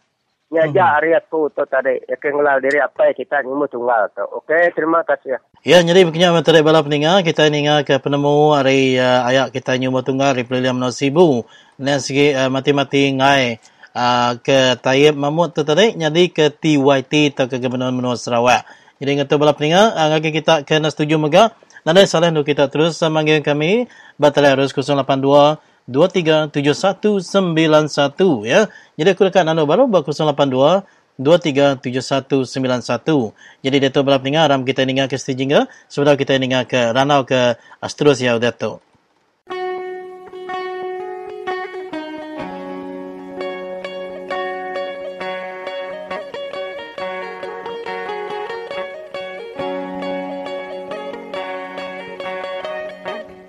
Nyaja area tu tadi kengelal diri apa kita nyumu tunggal tu. Okey, terima kasih. Ya, jadi mungkinnya menteri bala peninggal kita ninga ke penemu hari ayak kita nyumu tunggal di Pilihan Nasibu. Dan segi mati-mati ngai ke Taib Mahmud tu tadi jadi ke TYT atau ke Gubernur Menua Sarawak. Jadi ngata bala peninga ngagi kita kena setuju mega. Nada salah tu kita terus manggil kami batera harus 082 237191 ya. Jadi aku dekat nano baru 082 237191. Jadi Dato' bala peninga ram kita ninga ke Sijinga sebelum kita ninga ke Ranau ke Astros ya Dato'.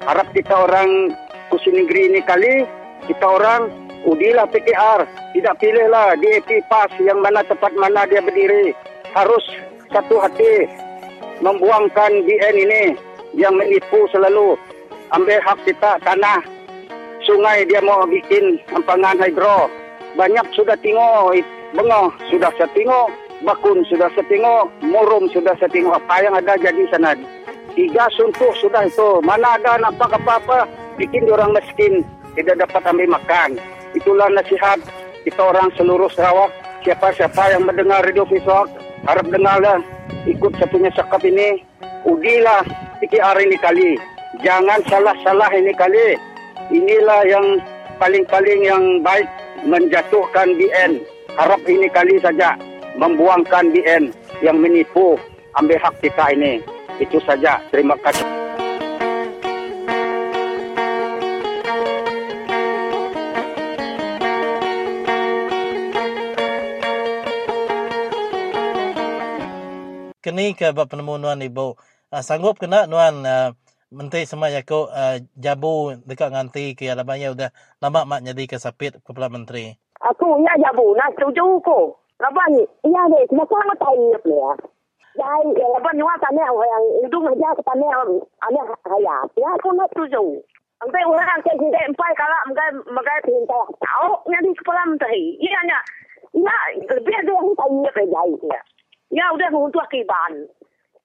Harap kita orang kursi negeri ini kali, kita orang udilah PKR. Tidak pilihlah DAP PAS yang mana tempat mana dia berdiri. Harus satu hati membuangkan BN ini yang menipu selalu. Ambil hak kita tanah, sungai dia mau bikin ampangan hidro. Banyak sudah tengok, Bengoh sudah setengok, Bakun sudah setengok, Murum sudah setengok. Apa yang ada jadi sana. 3 suntuk sudah itu. Mana ada nampak apa-apa. Bikin orang miskin. Tidak dapat ambil makan. Itulah nasihat kita orang seluruh Sarawak. Siapa-siapa yang mendengar Radio Free Sarawak. Harap dengarlah. Ikut satunya sekap ini. Udilah PKR ini kali. Jangan salah-salah ini kali. Inilah yang paling-paling yang baik. Menjatuhkan BN. Harap ini kali saja. Membuangkan BN. Yang menipu. Ambil hak kita ini. Itu saja. Terima kasih. kini ke bab penemu nuan ibu sanggup kena nuan menteri sama yako Jabu dekat nganti ke alabanya udah lama mak jadi ke sapit kepala menteri. Aku nya Jabu nak setuju ko. Laban iya deh macam apa tanya dia. Jai laban ni apa ni orang hidung aja apa ni orang hayat. Ya aku nak setuju. Sampai orang ke dia empat kala magai pinta tahu nya di kepala menteri. Iya nya. Ya lebih dia yang tanya ke jai dia. Ya udah untuk akibat.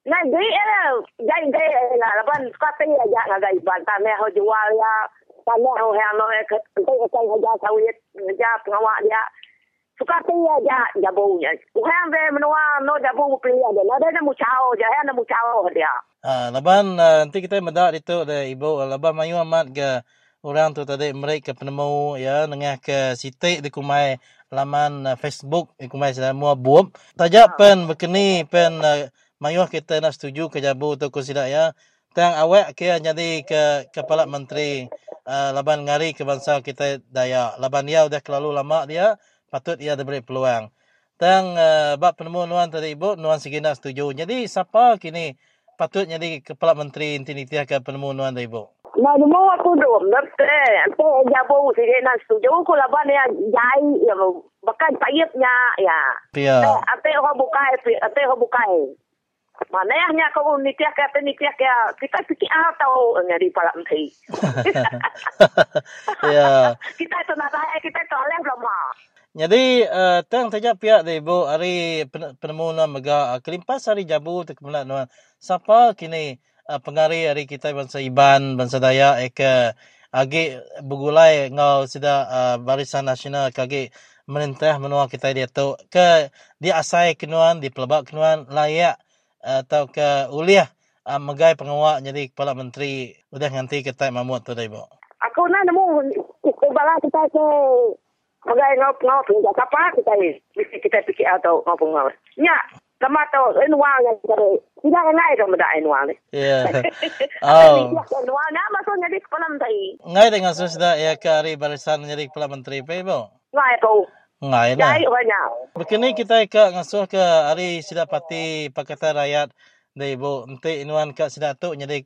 Nah, jadi jadi nak laban kata ya jangan agak iban. Tanah hau jual ya, tanah hau hello ya, kata hau jual sawit, jual pengawak dia. Suka tanya ya, jabunya. Orang dia menua no jabu pilih ada. Nada dia mucau, jaya dia mucau dia. Ah, laban nanti kita mendak itu deh ibu. Laban mayu amat ke orang tu tadi mereka penemu ya, nengah ke sitik di kumai laman Facebook, di kumai semua buat. Tajak pen berkini pen. Mayuh kita nak setuju ke Jabu tu kusida ya. Tang awak ke jadi ke kepala menteri laban ngari ke bangsa kita Dayak. Laban dia dah kelalu lama dia patut ia diberi peluang. Tang bab penemu nuan tadi ibu nuan sigina setuju. Jadi siapa kini patut jadi kepala menteri inti-inti ke penemu nuan tadi ibu. Nah demo aku dom nak Jabu sigina setuju ko laban dia jai ya bahkan payapnya ya. Ate orang bukai ate orang bukai. Manehnya kau nikah kita fikir atau ngari palak menteri. Ya. Kita itu nak saya kita toleh lama. Jadi tang tajak pihak deh bu hari penemuan mega kelimpas hari Jabu terkemulat nuan. Siapa kini pengaruh hari kita bangsa Iban bangsa Dayak ke agi bergulai ngau sida barisan nasional kagi merintah menua kita dia tu ke dia asai kenuan di pelabak kenuan layak atau ke uliah megai pengawak jadi kepala menteri udah nganti ke Taib Mahmud tu dah ibu. Aku nak nemu kepala kita ke megai ngau pinjak apa kita mesti kita fikir atau ngau pengawak. Ya, sama tau enuang yang cari. Tidak ngai dah muda enuang ni. Ya. Oh. Enuang nak masuk jadi kepala menteri. Ngai dengan sudah ya ke hari barisan jadi kepala menteri ibu. Ngai tu. Ngai lah. Begini kita ikut ngasuh ke hari sida parti Pakatan Rakyat dari ibu. Nanti inuan ke sida tu jadi ke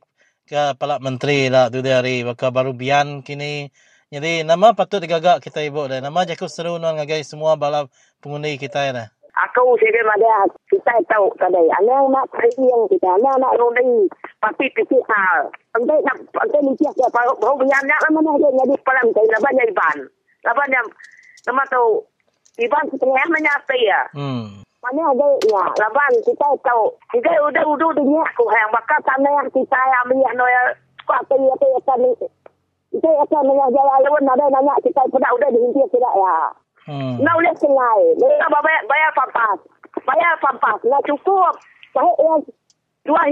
Kepala Menteri lah tu dia hari. Baka baru bian kini. Jadi nama patut digagak kita ibu dah. Nama jaku seru nuan ngagai semua balap pengundi kita dah. Aku sebab ada kita tahu tadi. Anak nak periang kita. Anak nak rundi. Parti PKR. Nanti nikah ke baru bian. Nak mana dia jadi Kepala Menteri. Lepas dia Iban. Lepas dia nama tu Iban setengah menyata ya. Mana ada ya. Laban kita tahu. Kita udah dunia aku yang bakal tanah kita yang melihat noya. Kata ya kita ni. Kita akan melihat jalan lawan ada nanya kita pernah udah dihenti tidak ya. Nah udah selesai. Mereka bayar pampas. Nah cukup. Baik ya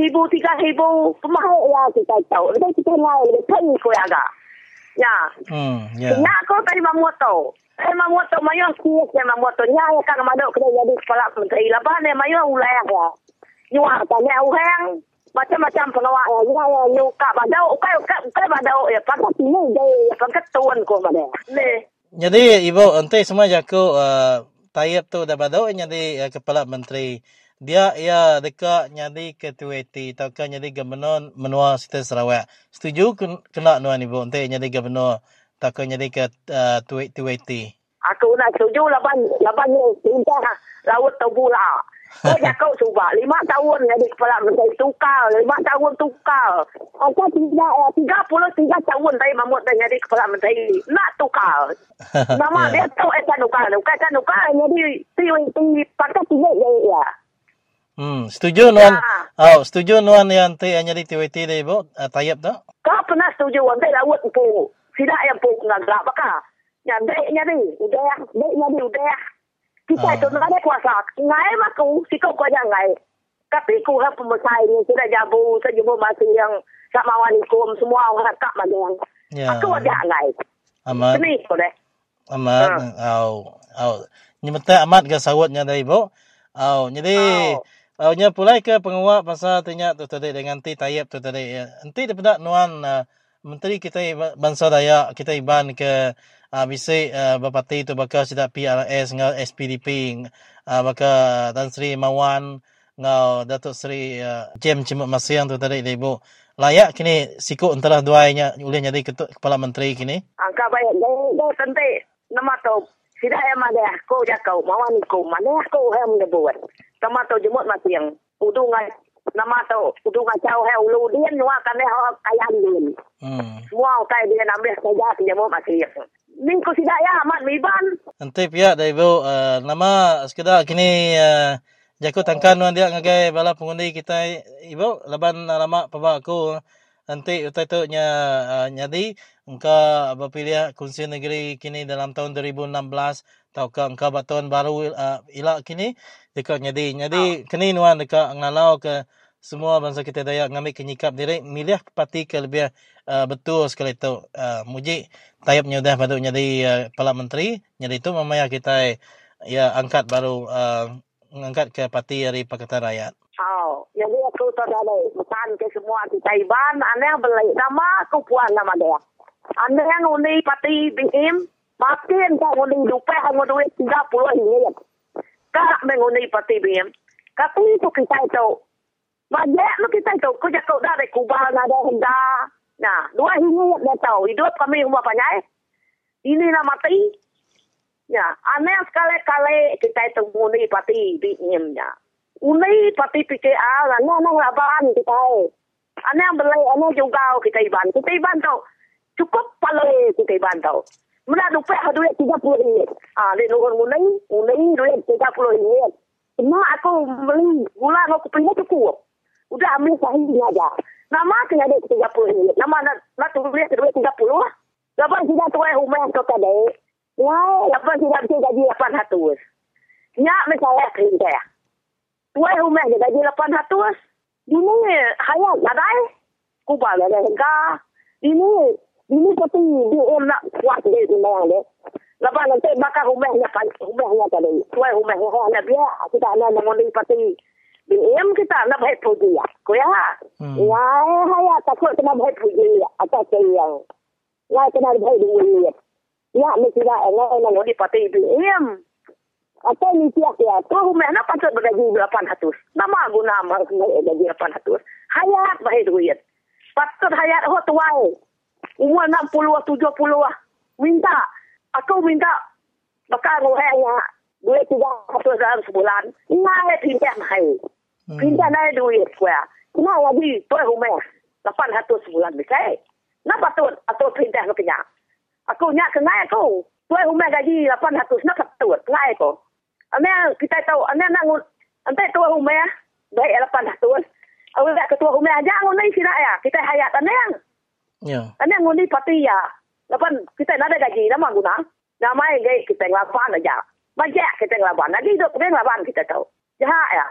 2,000, 3,000 pemahal ya kita tahu. Udah kita lain. Kan kau agak. Ya. Nak kau tadi mamuto. Mamuto mayang kies yang mamuto nya ya kan madok kena jadi kepala menteri. Lepas ni mayang ulah ya. Nyuak tanya orang macam-macam pengawak ya. Ya nyuka Badau, ukai Badau ya. Pangkat sini dia pangkat tuan ko pada. Ni. Jadi ibu entai semua jaku Taib tu dah Badau jadi kepala menteri. Dia ya dekat nyadi ke TWT atau ke nyadi gubernur menua Siti Sarawak. Setuju kena nuan ibu nanti nyadi gubernur atau ke nyadi ke TWT. Aku nak setuju laban ni cinta laut tebula. Saya kau cuba 5 tahun jadi kepala menteri tukar, 5 tahun tukar. Aku tidak 33 tahun saya mamut dah jadi kepala menteri. Nak tukar. Nama dia tu tukar jadi TWT pakat tidak ya. Setuju nuan. Ya. Oh, setuju nuan yang teh nyari TWT deh ibu. Taib tak? Kau pernah setuju orang teh lawat pu. Tidak yang pu ngagak bakah. Nyari udah. Kita itu nak ada kuasa. Ngai maku si kau jangan ngai. Tapi ku hak pembesar ni sudah Jabu masing yang sama wanikum semua orang kak madang. Aku ada ngai. Amat. Ini boleh. Amat. Oh. Ni mata amat ke sawatnya deh ibu. Jadi awalnya pulai ke pengawak pasal tanya tu tadi dengan ti Taib tu tadi. Nanti daripada nuan menteri kita bangsa Dayak kita Iban ke bisi bapati tu bakal sida PRS dengan SPDP bakal Tan Sri Mawan ngau Datuk Seri James Masing tu tadi ibu layak kini siku antara duanya ulih jadi kepala menteri kini angka baik dah tentai nama tu tidak yang ada aku jakau mawan aku mana aku yang membuat nama tu jemut Masing udungan nama tu udungan jauh yang ulu dia nuah kan dia kaya dia wow kaya dia nampak saja jemut Masing ning ko tidak ya amat miban entep ya dah ibu nama sekedar kini Jaku tangkan nuan dia ngagai bala pengundi kita ibu laban lama pabak aku nanti utai tu nya nyadi engka berpilihan kunci negeri kini dalam tahun 2016 tau ka engka batuan baru ila kini dekat nyadi kini nuan dekat ngalau ke semua bangsa kita Dayak ngambil kenyikap diri milih parti ke lebih betul sekali tu muji Taib nyudah patut nyadi Perdana Menteri nyadi tu memaya kita ya angkat baru mengangkat ke parti dari Pakatan Rakyat. Oh, jadi aku tak ada bukan ke semua di Taiwan, aneh beli nama aku puan nama dia. Aneh yang undi parti BN, makin kau undi dupe hanya duit 30 ringgit. Kak mengundi parti BN, kau itu kita itu, banyak lu kita itu. Kau jatuh dari Kuba, ada Honda. Nah, 2 ringgit dia tahu hidup kami rumah banyak. Ini nama mati. Ya, aneh sekali-kali kita itu undi parti BN-nya. Undi parti PKR, aneh laban kita. Aneh belai, aneh juga kita iban. Kita iban tau, cukup palai kita iban tau. Mereka dupek duit 30 ringgit. Dia nukun undi duit 30 ringgit. Cuma aku beli gula, aku punya cukup. Udah ambil sahih aja. Nama kena duit 30 ringgit. Nama nak tulis duit 30 lah. Lepas kita tuai rumah kita tadi. Wah, lepas tidak boleh gaji 800. Nyak misalnya kering saya. Tuai rumah dia gaji 800. Ini hayat badai. Kubal ada hingga. Ini seperti BM nak kuat dia rumah dia. Lepas nanti bakar rumahnya tadi. Tuai rumahnya hanya dia. Kita nak mengundi parti BM kita nak baik puji ya. Koyah. Wah, hayat takut kena baik puji atas sayang. Wah, kena baik duit. Ya, mesti dah orang yang di parti BN. Atau ni siapa ya? Tahu mana patut bergaji 800. Nama guna amal bergaji 800. Hayat baik duit. Patut hayat hot tuai. Umur 60 70 minta. Aku minta bakal rohnya duit 300 dalam sebulan. Nai pinjam hai. Pinjam nai duit kuah. Nak lagi tuai rumah 800 sebulan betul. Nak patut atau pinjam kerja. Aku nak kenal aku. Tuai rumah gaji 800 nak patut. Kenal aku. Amel kita tahu. Amel nak nanti tuai rumah baik 800. Awak nak ketua rumah aja nguni sila ya. Kita hayat anang. Ya. Anang nguni parti ya. Lepas kita nak ada gaji nama guna. Nama gaji kita laban aja. Banyak kita laban. Lagi dok kita laban kita tahu. Jahat ya.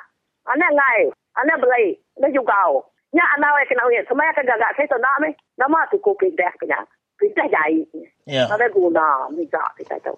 Anang ngai. Anang belai. Dah juga. Nya anak kena uye. Semaya kan jaga saya tu nak me. Nama tu kopi dah kena. Kita jahit. Ya. Ada guna minta kita tahu.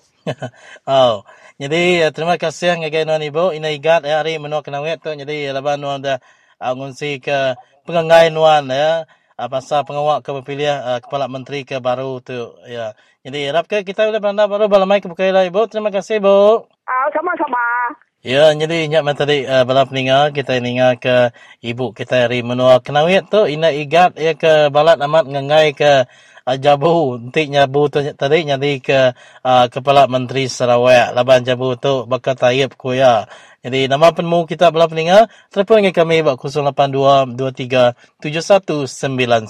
Oh, jadi terima kasih ngagai nuan ibu. Ina igat hari menua kenawet tu. Jadi laban nuan dah ngungsi ke pengangai nuan ya. Pasal pengawak ke pemilihan kepala menteri ke baru tu. Ya. Jadi harap ke kita boleh bandar baru balamai ke bukailah ibu. Terima kasih ibu. Ah, sama-sama. Ya, jadi nyak menteri bala peninggal kita ningal ke ibu kita hari menua kenawet tu. Ina igat ya ke balat amat ngangai ke Jabu nanti Jabu tu tadi jadi ke Kepala Menteri Sarawak laban Jabu tu bakal Taib kuya. Jadi nama penemu kita belah peninggal terpun kami buat 082237191.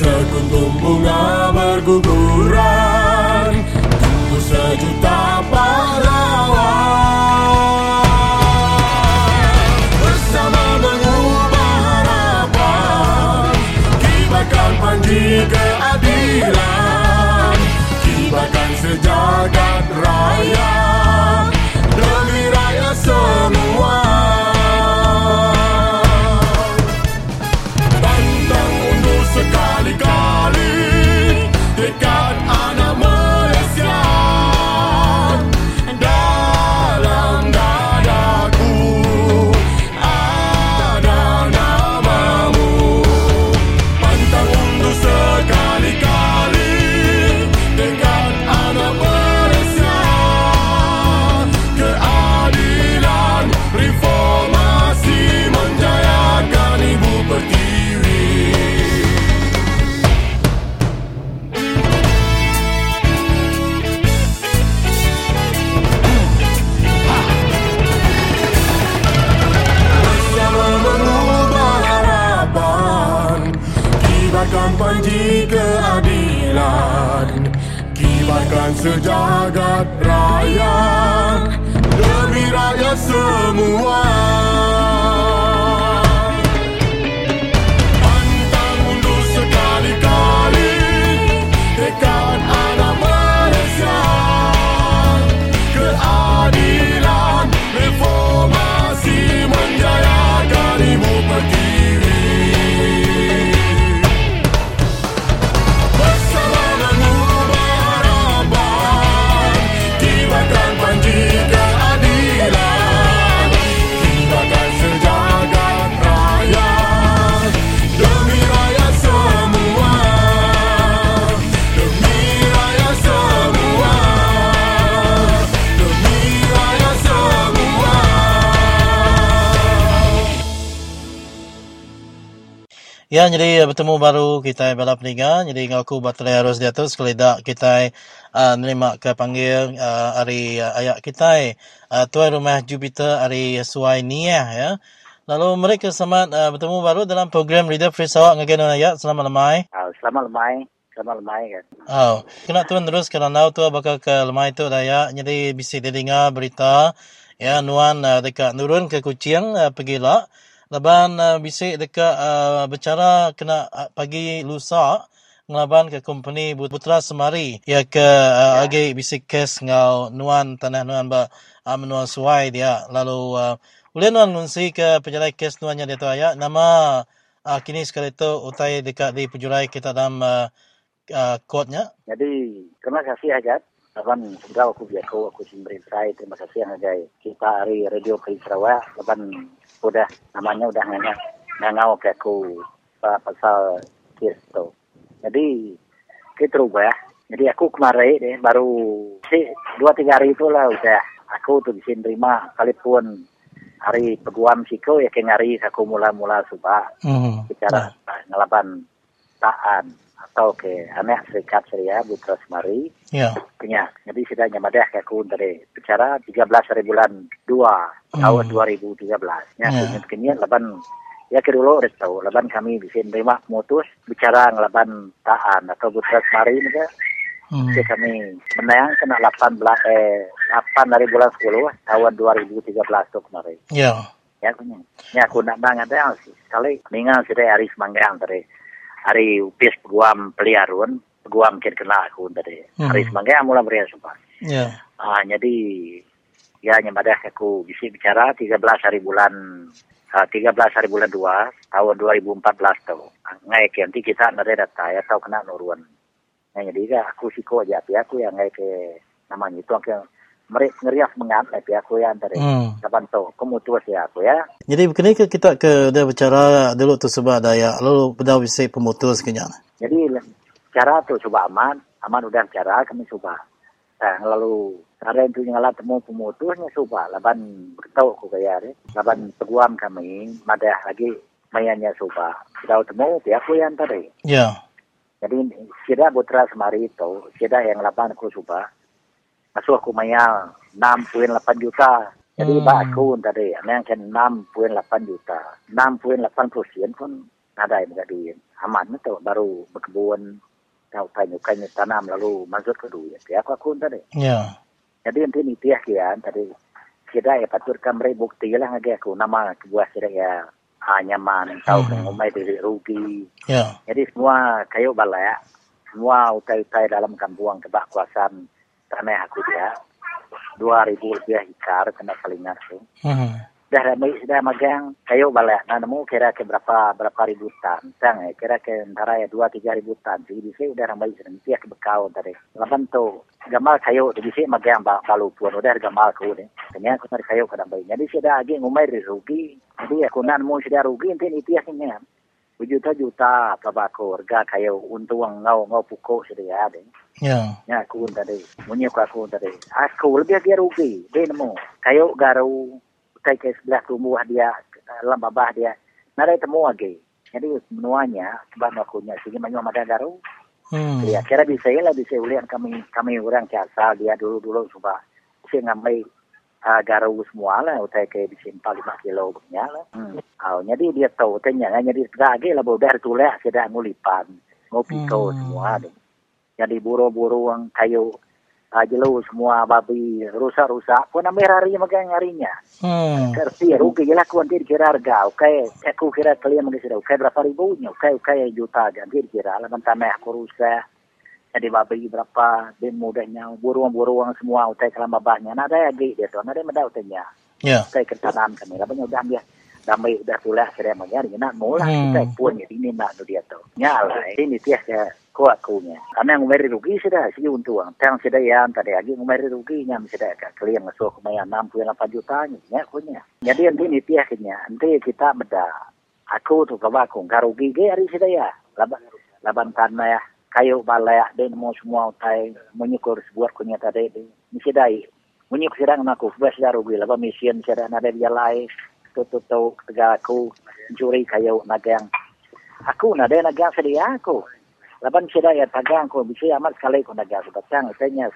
Sekuntum bunga berguguran, tunggu sejuta pahlawan bersama. Banggakan sejagat raya demi rakyat semua. Pantang mundur sekali-kali dekat anak Malaysia. Keadilan reformasi menjayakan ibu pertiwi. Ya, jadi bertemu baru kita bala peningan. Jadi ngaku baterai harus diatur sekali dak kita nerima ke panggil hari ayak kita tuan rumah Jupiter hari suai niah ya. Lalu mereka selamat bertemu baru dalam program Radio Free Sarawak ngageno ayak. Selamat lemai. Selamat lemai. Selamat lemai kan. Oh, kena tuan terus kerana tuan bakal ke lemai tu ayak. Jadi bisa dengar berita ya nuan dekat nurun ke Kuching pergi lah. Laban bisik dekat bercara kena pagi lusa ngelaban ke company Putra Semari ya ke agi bisik kes ngau nuan tanah nuan ba menuan suai dia lalu ulen nuan ngungsi ke penjurai kes nuannya dia tu ayak nama kini sekali tu utai dekat di penjurai kita dalam kodnya. Jadi terima kasih Ajat. Laban sudah aku biar kau aku simberisai terima kasih Ajat kita hari Radio Free Sarawak laban udah namanya udah ngangau ke aku pasal kes tu. Jadi kita rubah. Jadi aku kemarin deh baru 2-3 hari itulah udah aku tu bisa terima kalipun hari peguam siko ya ke ngari aku mula-mula subah bicara ngelaban taan atau ke anak serikat seria Putra Semari. Ya. Yeah. Jadi sudah nyamadah ke aku tadi bicara 13 hari bulan 2 tahun 2013. Ya, kemudian laban ya kedulu dah tahu laban kami bisa terima mutus bicara ngelaban taan atau Putra Semari ni ke. Jadi kami menang kena 8 hari bulan 10 tahun 2013 tu kemarin. Ya. Ya punya. Ya aku nak bangat dah sekali ningan sudah hari semanggang tadi. Hari upis peguam peliharun, peguam kena aku tadi. Hari semangga mula beri sumpah. Ya. Jadi, ya nyamadah aku bisa bicara 13 hari bulan 2 tahun 2014 tu. Ngai ke nanti kita ada data ya tahu kena nurun. Nah, jadi aku siko aja pihak aku yang ngai ke namanya itu angkel. Mereka ngeriak mengat tapi aku yang tadi lapan tu kemutus ya aku ya. Jadi kini kita ke dia bicara dulu tu sebab daya lalu pedau bisa pemutus kenyang. Jadi cara tu cuba aman udah cara kami cuba. Lalu ada yang tu nyala temu pemutusnya cuba lapan bertau aku gaya ni lapan peguam kami madah lagi mainnya cuba pedau temu tapi aku yang tadi. Ya. Jadi sida Putra Semari itu sida yang lapan aku cuba. Masuk aku mayal 6.8 juta. Jadi bah aku tadi ambil 6.8 juta. 6.8% pun ada yang duit. Aman tu baru berkebun, kau tanya tanam lalu masuk ke duit. Ya aku tadi. Ya. Jadi nanti ni tiah kian tadi. Kira ya patutkan mereka bukti lah lagi aku nama kebuah kira ya nyaman tahu rumah itu rugi. Ya. Jadi semua kayu balak, semua utai-utai dalam kampung kebak kuasaan. Tanah aku dia 2,000 rupiah hektar kena selingat tu. Dah magang kayu balik. Nah, nemu kira ke berapa ribu tan. Sang kira ke antara ya 2-3 ribu tan. Jadi saya udah ramai sedemikian ke bekau tadi. Lapan tu gamal kayu. Jadi saya magang balu pun udah gamal aku ni. Tanya aku nak kayu kadang baik. Jadi saya dah agak ngumai rugi. Jadi aku nak nemu saya rugi nanti itu yang ni. Juta-juta pelabakor, gak kayu untuk ngau pukul sedia deh. Ya. Ya aku tadi, punya aku tadi. Aku lebih rugi, dia nemu kayu garu, kayu ke sebelah tumbuh dia, lambabah dia, nara temu lagi. Jadi menuanya, sebab aku nya sini banyak ada garu. Ya, kira bisa lah bisa ulian kami orang asal dia dulu sebab saya ngamai garu semua lah, utai ke disimpal 5 kilo punya lah. Jadi dia tahu tanya, jadi lagi lah bodoh tulah sedang ngulipan, ngopi kau semua. Jadi buru-buru yang kayu jelur semua babi rusak-rusak pun ambil hari magang harinya. Kerja rugi jelah ku antir kira harga. Okay, aku kira kalian mengisir. Okay, berapa ribunya? Okay, juta aja antir kira. Alaman tameh aku rusak. Jadi babi berapa dan mudahnya buruang-buruang semua utai kelama banyak. Nada lagi dia tu, nada menda utainya. Utai ketanam kami. Lapannya udah ambil. Damai udah tulah seremanya dia nak mula utai pun jadi ni nak tu dia tu. Nyala ini dia ke kuatnya. Karena ngumeri rugi sudah segi untuang. Tang sudah yang tadi lagi ngumeri ruginya sudah agak kalian masuk kemayan 68 juta nya punya. Jadi nanti ini dia kenya. Nanti kita beda. Aku tu kawan aku rugi ke hari sudah ya. Laban tanah ya. Kayu balaya dan semua utai menyukur sebuah kunya tadi mesti dai menyuk sedang aku bas darugi laba mission sedang ada dia lai tutup tegakku juri kayu nagang aku nada nagang sedia aku laban sedaya tagang aku bisa amat sekali aku nagang batang saya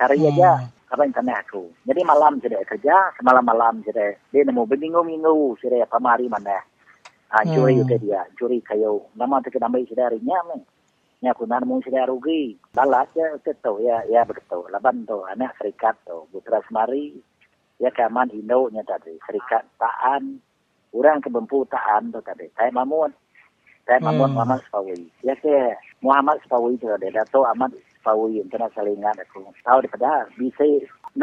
sari aja apa internet aku jadi malam sedaya kerja semalam sedaya dia nemu bingung sedaya pamari mana juri itu dia juri kayu nama tak nama sedarinya men nya kunan mung sida rugi balas ya tetau ya betul laban tu anak serikat tu Putra Semari ya kaman Indo nya tadi serikat taan orang kebempu taan tu tadi Taib Mahmud Muhammad Spawi ya ke Muhammad Spawi tu ada Dato Ahmad Spawi entah salingan aku tahu daripada BC 65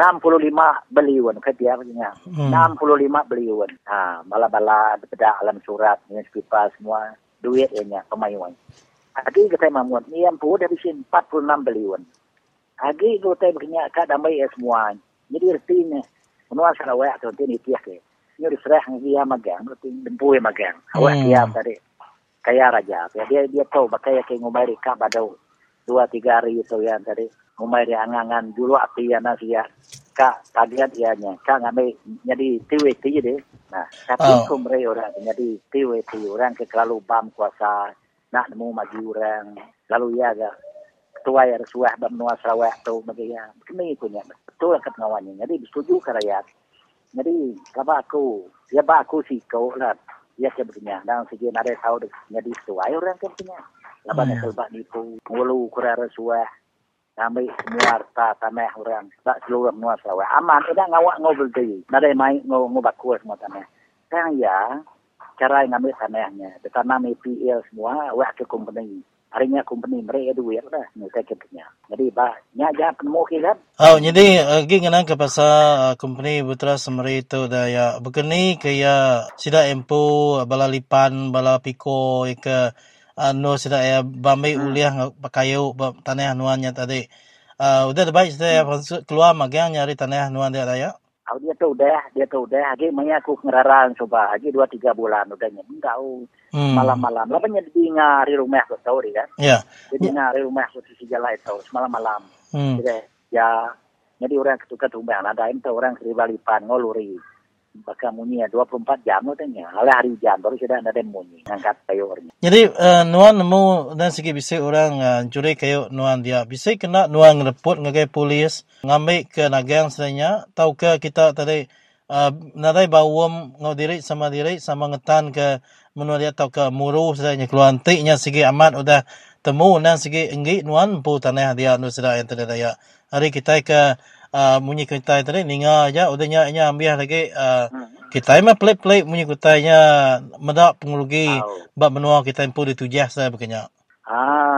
beliwan ketia punya 65 beliwan bala-bala daripada alam surat ni sekitar semua duit nya pemain. Agi kita mamut ni yang pun dari sini 46 bilion. Agi kita berkenyak kat damai semua. Jadi rutin menua Sarawak tu rutin tiak ke. Ni diserah dia magang rutin dempu magang. Awak diam tadi. Kaya raja. Dia tahu pakai ke ngumai dekat Badau. 2-3 hari tu yang tadi. Ngumai dia angangan dulu api yang nasia. Kak tagihan ianya. Kak ngambil jadi TWT dia. Nah, tapi kumrai orang jadi TWT orang ke kelalu bam kuasa. Nak nemu maju orang lalu ia agak ketua yang resuah bermenua Sarawak tu bagaimana kami punya betul kat ngawannya jadi setuju rakyat jadi apa aku dia ba aku si kau lah dia sebenarnya dalam segi ada tahu jadi sesuai orang kan punya laban sebab nipu ngulu kurang resuah kami semua harta tanah orang tak seluruh menua Sarawak aman ada ngawak ngobrol tadi ada mai ngobaku semua tanah kan ya cara ngambil tanahnya, ditanam EPL semua, wah ke company. Harinya company mereka duit lah, mereka kena. Jadi, banyak jahat penemuh kan? Oh, jadi, lagi kenang ke pasal company Putra Semeri itu daya. Begini kaya sida empu, bala lipan, bala piko, ke no sida ya, bambai uliah kayu, tanah nuannya tadi. Udah terbaik sida keluar magang nyari tanah nuan dia daya. Dia tu dah. Aje maya aku ngeraran coba. Aje 2-3 bulan udahnya. Tahu malam-malam. Lapannya di ngari rumah aku tahu dia kan. Ya. Di ngari rumah aku sisi jalan itu semalam-malam. Jadi ya. Jadi orang ketukat rumah. Ada entah orang keribalipan ngoluri. Bakal munyi 24 jam udahnya. Oleh hari jam baru sudah ada munyi. Angkat kayuhnya. Jadi nuan nemu dan segi bisa orang curi kayu nuan dia. Bisa kena nuan ngereput ngagai polis. Ngambil ke nagang sebenarnya, tahukah kita tadi nadai bawam ngau diri sama ngetan ke menua dia tau ke muru sebenarnya keluan tiknya segi amat udah temu dan segi enggi nuan pu tanah dia nu sedaya tadi daya hari kita ke munyi kita tadi ninga aja udahnya nya ambil lagi kita mah pelik-pelik munyi kitanya medak pengerugi bab menua kita pu ditujah saya berkenyak.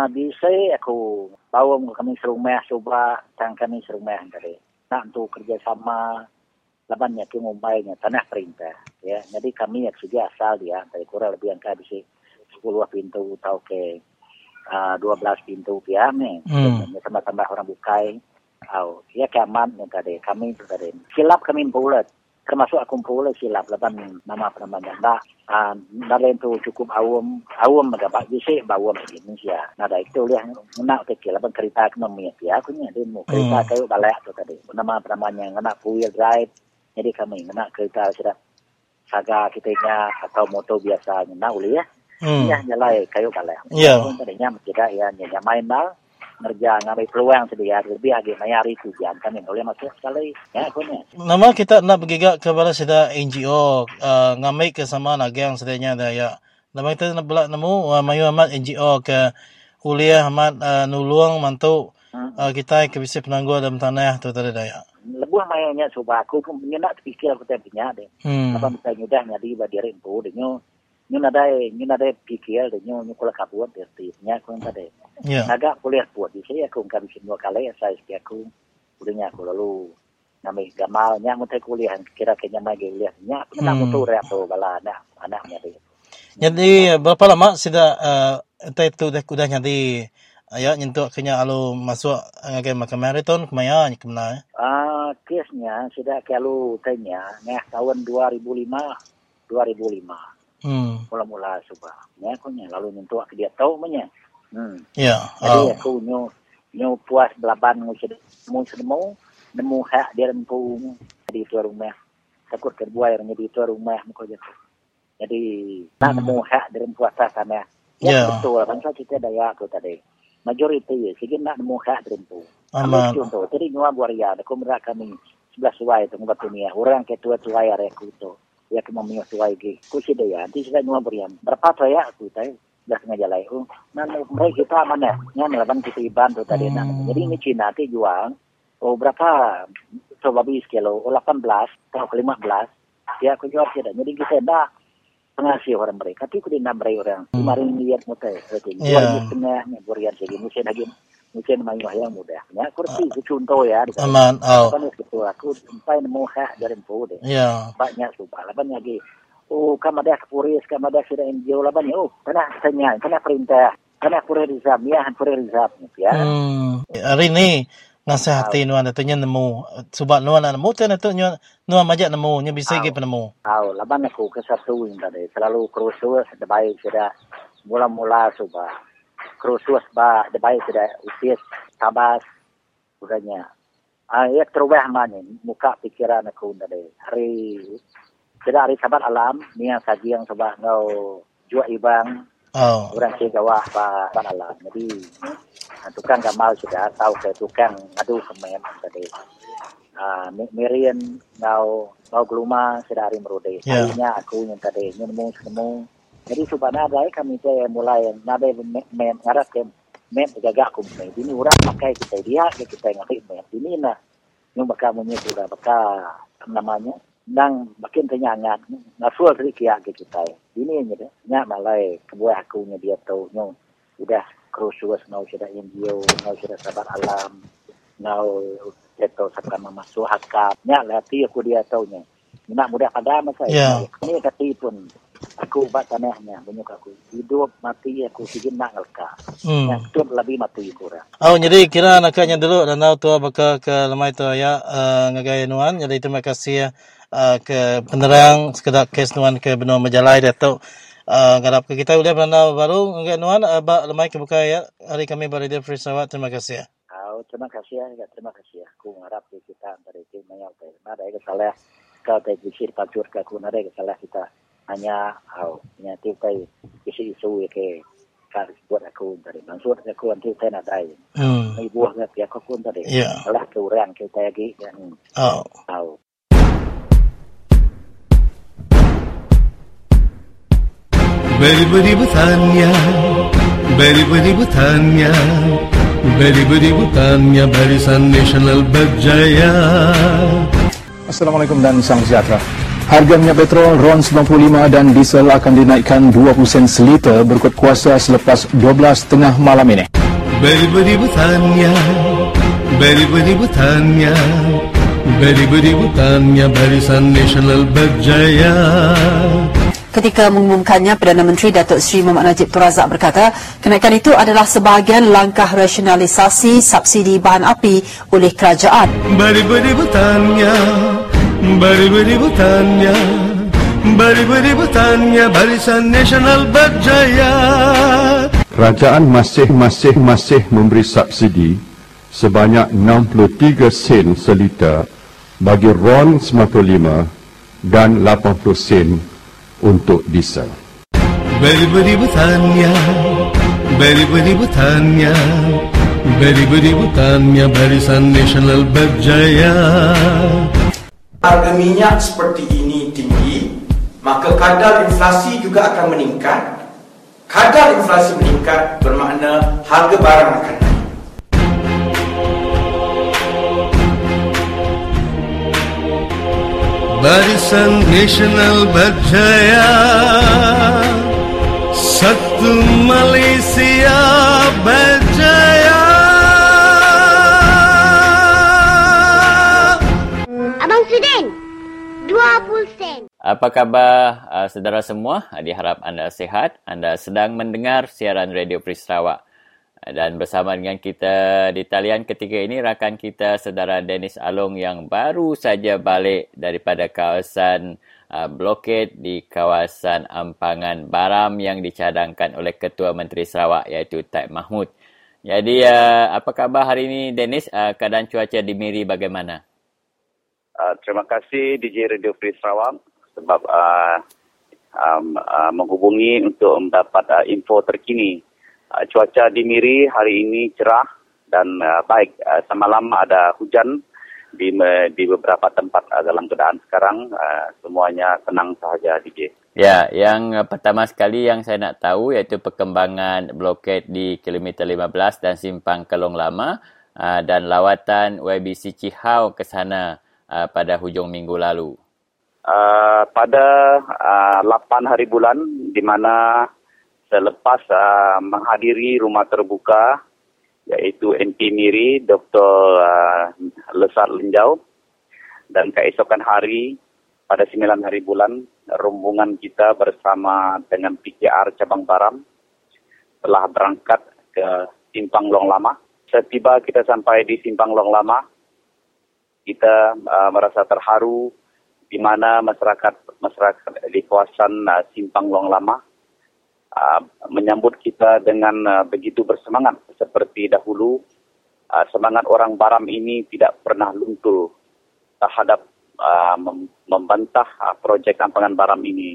Bisa aku bawang kami serumah coba tang kami serumah tadi. Nak tu kerjasama labannya ke Mumbainya tanah perintah ya. Jadi kami yang segi asal dia dari kurang lebih angka bisa 10 pintu atau ke 12 pintu piane. Tambah-tambah orang bukai. Ya keaman tadi kami itu tadi. Silap kami bulat. Termasuk aku boleh silap laban nama namanya dah dalam tu cukup awam dapat bisik bawam di Indonesia nada itu dia nak kecil laban kereta ekonomi dia aku ni dia mau kereta kayu balak tu tadi nama namanya kena full ride jadi kami kena kereta sudah saga kitanya atau motor biasa nak uli ya nyalai kayu balak tadinya tidak ya nyamai mal kerja ngambil peluang sedia lebih agak mayari tu jam kan oleh masuk sekali ya punya. Nama kita nak bergigak kepada sedia NGO ngambil ke sama nagang sedianya daya. Nama kita nak belak nemu mayu amat NGO ke kuliah amat nulung mantu kita kebisip penangguh dalam tanah tu tadi daya. Lebuh mainnya cuba aku pun nak terfikir aku tak punya deh. Apa misalnya dah nyari badir info denyo nyun ada fikir denyo nyun kalau kabur tertibnya aku entah deh. Agak boleh buat di saya aku ungkap bisip dua kali saya setiap aku bolehnya aku lalu nama gamalnya mutai kuliah kira-kira mai kuliahnya aku nak mutu atau bala anaknya deh. Jadi berapa lama sudah entah itu dah kuda nyari ayat nyentuh kena alu masuk ngagai makan marathon kemaya kemana? Kesnya sudah kalau tanya nah tahun 2005. Mula-mula subah. Nya konya lalu nyentuh ke dia tahu menya. Ya. Jadi aku nyu puas belaban mu nemu hak dia rempung di tuan rumah. Takut terbuai yang di tuan rumah muka jatuh. Jadi nak nemu hak dia rempung atas sana. Ya betul bangsa kita daya aku tadi. Majoriti sikit nak muka terumpu. Amal contoh, tadi nyua buaria, aku merah kami 11 suai tu ngubat dunia. Orang ke tua suai are aku tu. Ya kami mempunyai suai ke. Ku si daya, nanti sikit nyua buaria. Berapa saya aku tadi, 11 jalai. Nanti mereka kita mana? Yang melaban kita iban tu tadi nak. Jadi ini Cina tu jual. Oh berapa? Coba bis kilo, 18 atau 15. Ya aku jual tidak. Jadi kita dah pengasih orang mereka, tapi aku dinam mereka orang. Kemarin lihat mutai, kemarin tengah berian jadi mungkin main yang mudahnya. Kursi contoh ya. Aman, kan itu aku sampai nemu hak dari pun. Ya. Banyak suka, laban lagi. Oh, kamu ada polis, kamu ada sudah NGO laban. Oh, kena tanya, kena perintah, kena kurir rizab, ya, kurir rizab ya. Hari ni nasihati nuan datunya nemu subat nuan nemu tena tu nuan majak nemu nya bisa ke penemu au laban aku ke satu ini tadi selalu kerusuh debai sudah mula-mula subat kerusuh bah debai sudah utis tabas udahnya ayat terubah mana muka pikiran aku tadi hari sudah hari sabat alam ni yang saji yang sudah ngau jua ibang orang ke gawah sabat alam jadi tukang gamal sudah tahu ke tukang aduh kemen tadi Mirian nau geluma sudah hari merudi harinya aku yang tadi nemu jadi supaya ada kami saya mulai nada men ngarap ke men jaga aku ini orang pakai kita dia kita ngerti men ini nah yang bakal menyebut bakal namanya nang makin tenyangat ngasul sedikit kita ini nya nya malai kebuah aku nya dia tahu nyu sudah kerusuhan nau sudah NGO, nau sudah sabar alam, nau jatuh sabar masuk hakam. Nya hati aku dia tahunya. Nak mudah pada masa ini hati pun aku buat tanahnya, banyak aku hidup mati aku sijin nak ngelka. Yang tu lebih mati kurang. Oh jadi kira anaknya dulu dan nau tua bakal ke lemai tu ya ngagaya nuan. Jadi terima kasih ke penerang sekedar kes nuan ke benua majalai datuk. Garap ke kita udah pernah baru enggak nuan abak lemai kebuka ya hari kami Radio Free Sarawak terima kasih. Terima kasih ya terima kasih. Aku harap kita dari tim yang ada kesalah kalau tak bisir pacur ke aku ada kesalah kita hanya hanya tipai isu-isu ke harus buat aku dari maksud aku nanti saya nak ada. Ibu nak pihak aku tadi. Salah kurang kita lagi dan Beri-beri bertanya barisan nasional berjaya. Assalamualaikum dan salam sejahtera. Harga minyak petrol RON95 dan diesel akan dinaikkan 20 sen seliter berikut kuasa selepas 12.30 malam ini. Beri-beri bertanya, beri-beri bertanya, beri-beri bertanya barisan nasional berjaya. Ketika mengumumkannya, Perdana Menteri Datuk Seri Mohamad Najib Tun Razak berkata, kenaikan itu adalah sebahagian langkah rasionalisasi subsidi bahan api oleh kerajaan. Beri-beri bertanya, beri-beri bertanya, beri-beri bertanya, barisan nasional berjaya. Kerajaan masih memberi subsidi sebanyak 63 sen seliter bagi RON 95 dan 80 sen untuk diesel. Beri-beri bertanya, beri-beri bertanya, beri-beri bertanya barisan nasional berjaya. Harga minyak seperti ini tinggi, maka kadar inflasi juga akan meningkat. Kadar inflasi meningkat bermakna harga barang akan naik. Barisan Nasional berjaya, satu Malaysia berjaya. Abang Sudin, 20 sen. Apa khabar saudara semua? Diharap anda sihat. Anda sedang mendengar siaran Radio Free Sarawak. Dan bersama dengan kita di talian ketika ini rakan kita saudara Dennis Along yang baru saja balik daripada kawasan bloket di kawasan Ampangan Baram yang dicadangkan oleh Ketua Menteri Sarawak iaitu Taib Mahmud. Jadi apa khabar hari ini Dennis? Keadaan cuaca di Miri bagaimana? Terima kasih DJ Radio Free Sarawak sebab menghubungi untuk mendapat info terkini. Cuaca di Miri hari ini cerah dan baik. Semalam ada hujan di beberapa tempat dalam keadaan sekarang. Semuanya tenang sahaja, DJ. Ya, yang pertama sekali yang saya nak tahu iaitu perkembangan bloket di kilometer 15 dan Simpang Long Lama dan lawatan WBC Chi Hao ke sana pada hujung minggu lalu. Pada 8 hari bulan di mana selepas menghadiri rumah terbuka iaitu MP Miri Dr. Lesar Lenjau dan keesokan hari pada 9 hari bulan rombongan kita bersama dengan PKR Cabang Baram telah berangkat ke Simpang Long Lama. Setiba kita sampai di Simpang Long Lama kita merasa terharu di mana masyarakat di kawasan Simpang Long Lama menyambut kita dengan begitu bersemangat seperti dahulu. Semangat orang Baram ini tidak pernah luntur terhadap membantah projek Ampangan Baram ini,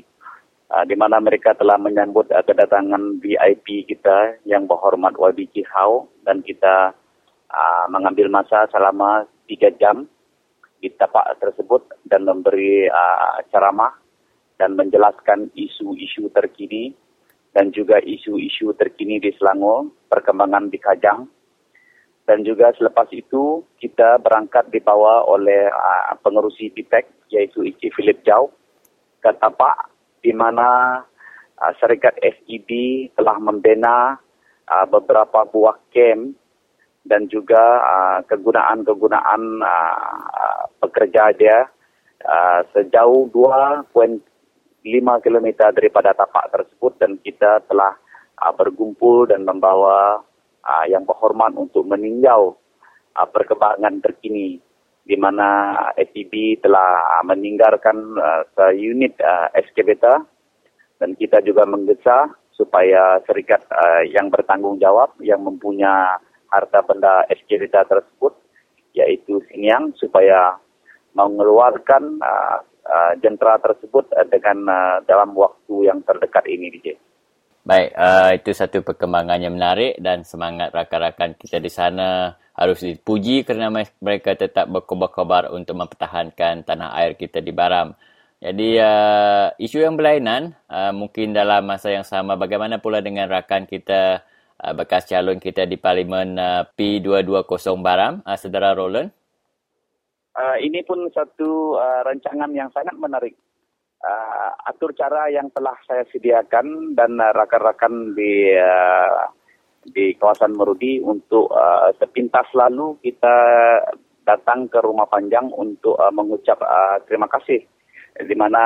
di mana mereka telah menyambut kedatangan VIP kita yang berhormat WBC Chi Hao dan kita mengambil masa selama 3 jam di tapak tersebut dan memberi ceramah dan menjelaskan isu-isu terkini dan juga isu-isu terkini di Selangor, perkembangan di Kajang. Dan juga selepas itu, kita berangkat dibawa oleh pengerusi BPEC, iaitu Encik Philip Jau, ke tapak di mana Syarikat FEB telah membina beberapa buah kem dan juga kegunaan-kegunaan pekerja dia sejauh 2.5 kilometer daripada tapak tersebut dan kita telah berkumpul dan membawa yang berhormat untuk meninjau perkembangan terkini di mana FEB telah meninggalkan unit excavator dan kita juga menggesa supaya syarikat yang bertanggungjawab yang mempunyai harta benda excavator tersebut iaitu Siniang supaya mengeluarkan jentera tersebut dengan dalam waktu yang terdekat ini, DJ. Baik, itu satu perkembangan yang menarik dan semangat rakan-rakan kita di sana harus dipuji kerana mereka tetap berkobar-kobar untuk mempertahankan tanah air kita di Baram. Jadi, isu yang berlainan mungkin dalam masa yang sama bagaimana pula dengan rakan kita bekas calon kita di Parlimen P220 Baram, saudara Roland? Ini pun satu rancangan yang sangat menarik. Atur cara yang telah saya sediakan dan rakan-rakan di kawasan Marudi untuk sepintas lalu kita datang ke rumah panjang untuk mengucap terima kasih di mana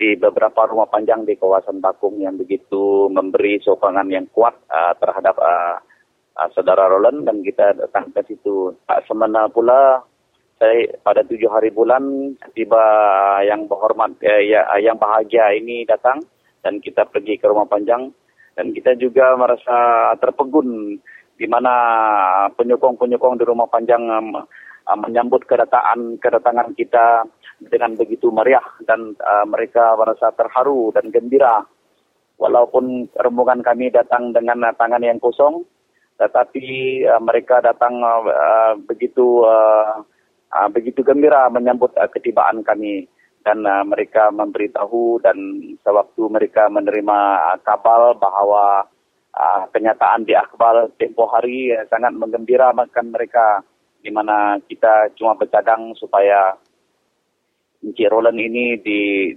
di beberapa rumah panjang di kawasan Bakung yang begitu memberi sokongan yang kuat terhadap saudara Roland dan kita datang ke situ. Tak semena pula pada 7 hari bulan tiba yang berhormat yang bahagia ini datang dan kita pergi ke rumah panjang dan kita juga merasa terpegun di mana penyokong-penyokong di rumah panjang menyambut kedatangan kita dengan begitu meriah dan mereka merasa terharu dan gembira walaupun rombongan kami datang dengan tangan yang kosong tetapi mereka datang begitu gembira menyambut ketibaan kami dan mereka memberitahu dan sewaktu mereka menerima kabar bahawa kenyataan di akhbar tempoh hari sangat menggembirakan mereka di mana kita cuma bercadang supaya Encik Roland ini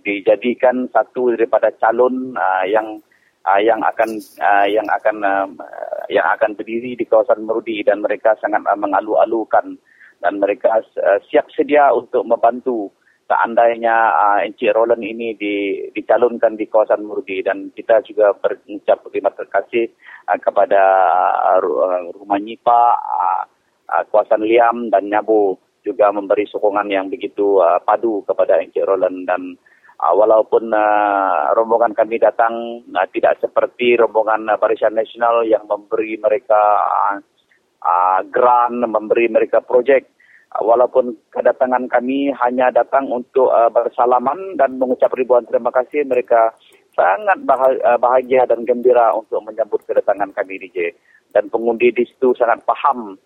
dijadikan satu daripada calon yang akan berdiri di kawasan Marudi, dan mereka sangat mengalu-alukan dan mereka siap sedia untuk membantu seandainya Encik Roland ini dicalonkan di kawasan Marudi. Dan kita juga berucap terima kasih kepada Rumah Nyipa, Kuasan Liam dan Nyabu juga memberi sokongan yang begitu padu kepada Encik Roland. Dan walaupun rombongan kami datang tidak seperti rombongan Barisan Nasional yang memberi mereka grant, memberi mereka projek, walaupun kedatangan kami hanya datang untuk bersalaman dan mengucap ribuan terima kasih, mereka sangat bahagia dan gembira untuk menyambut kedatangan kami, DJ. Dan pengundi di situ sangat faham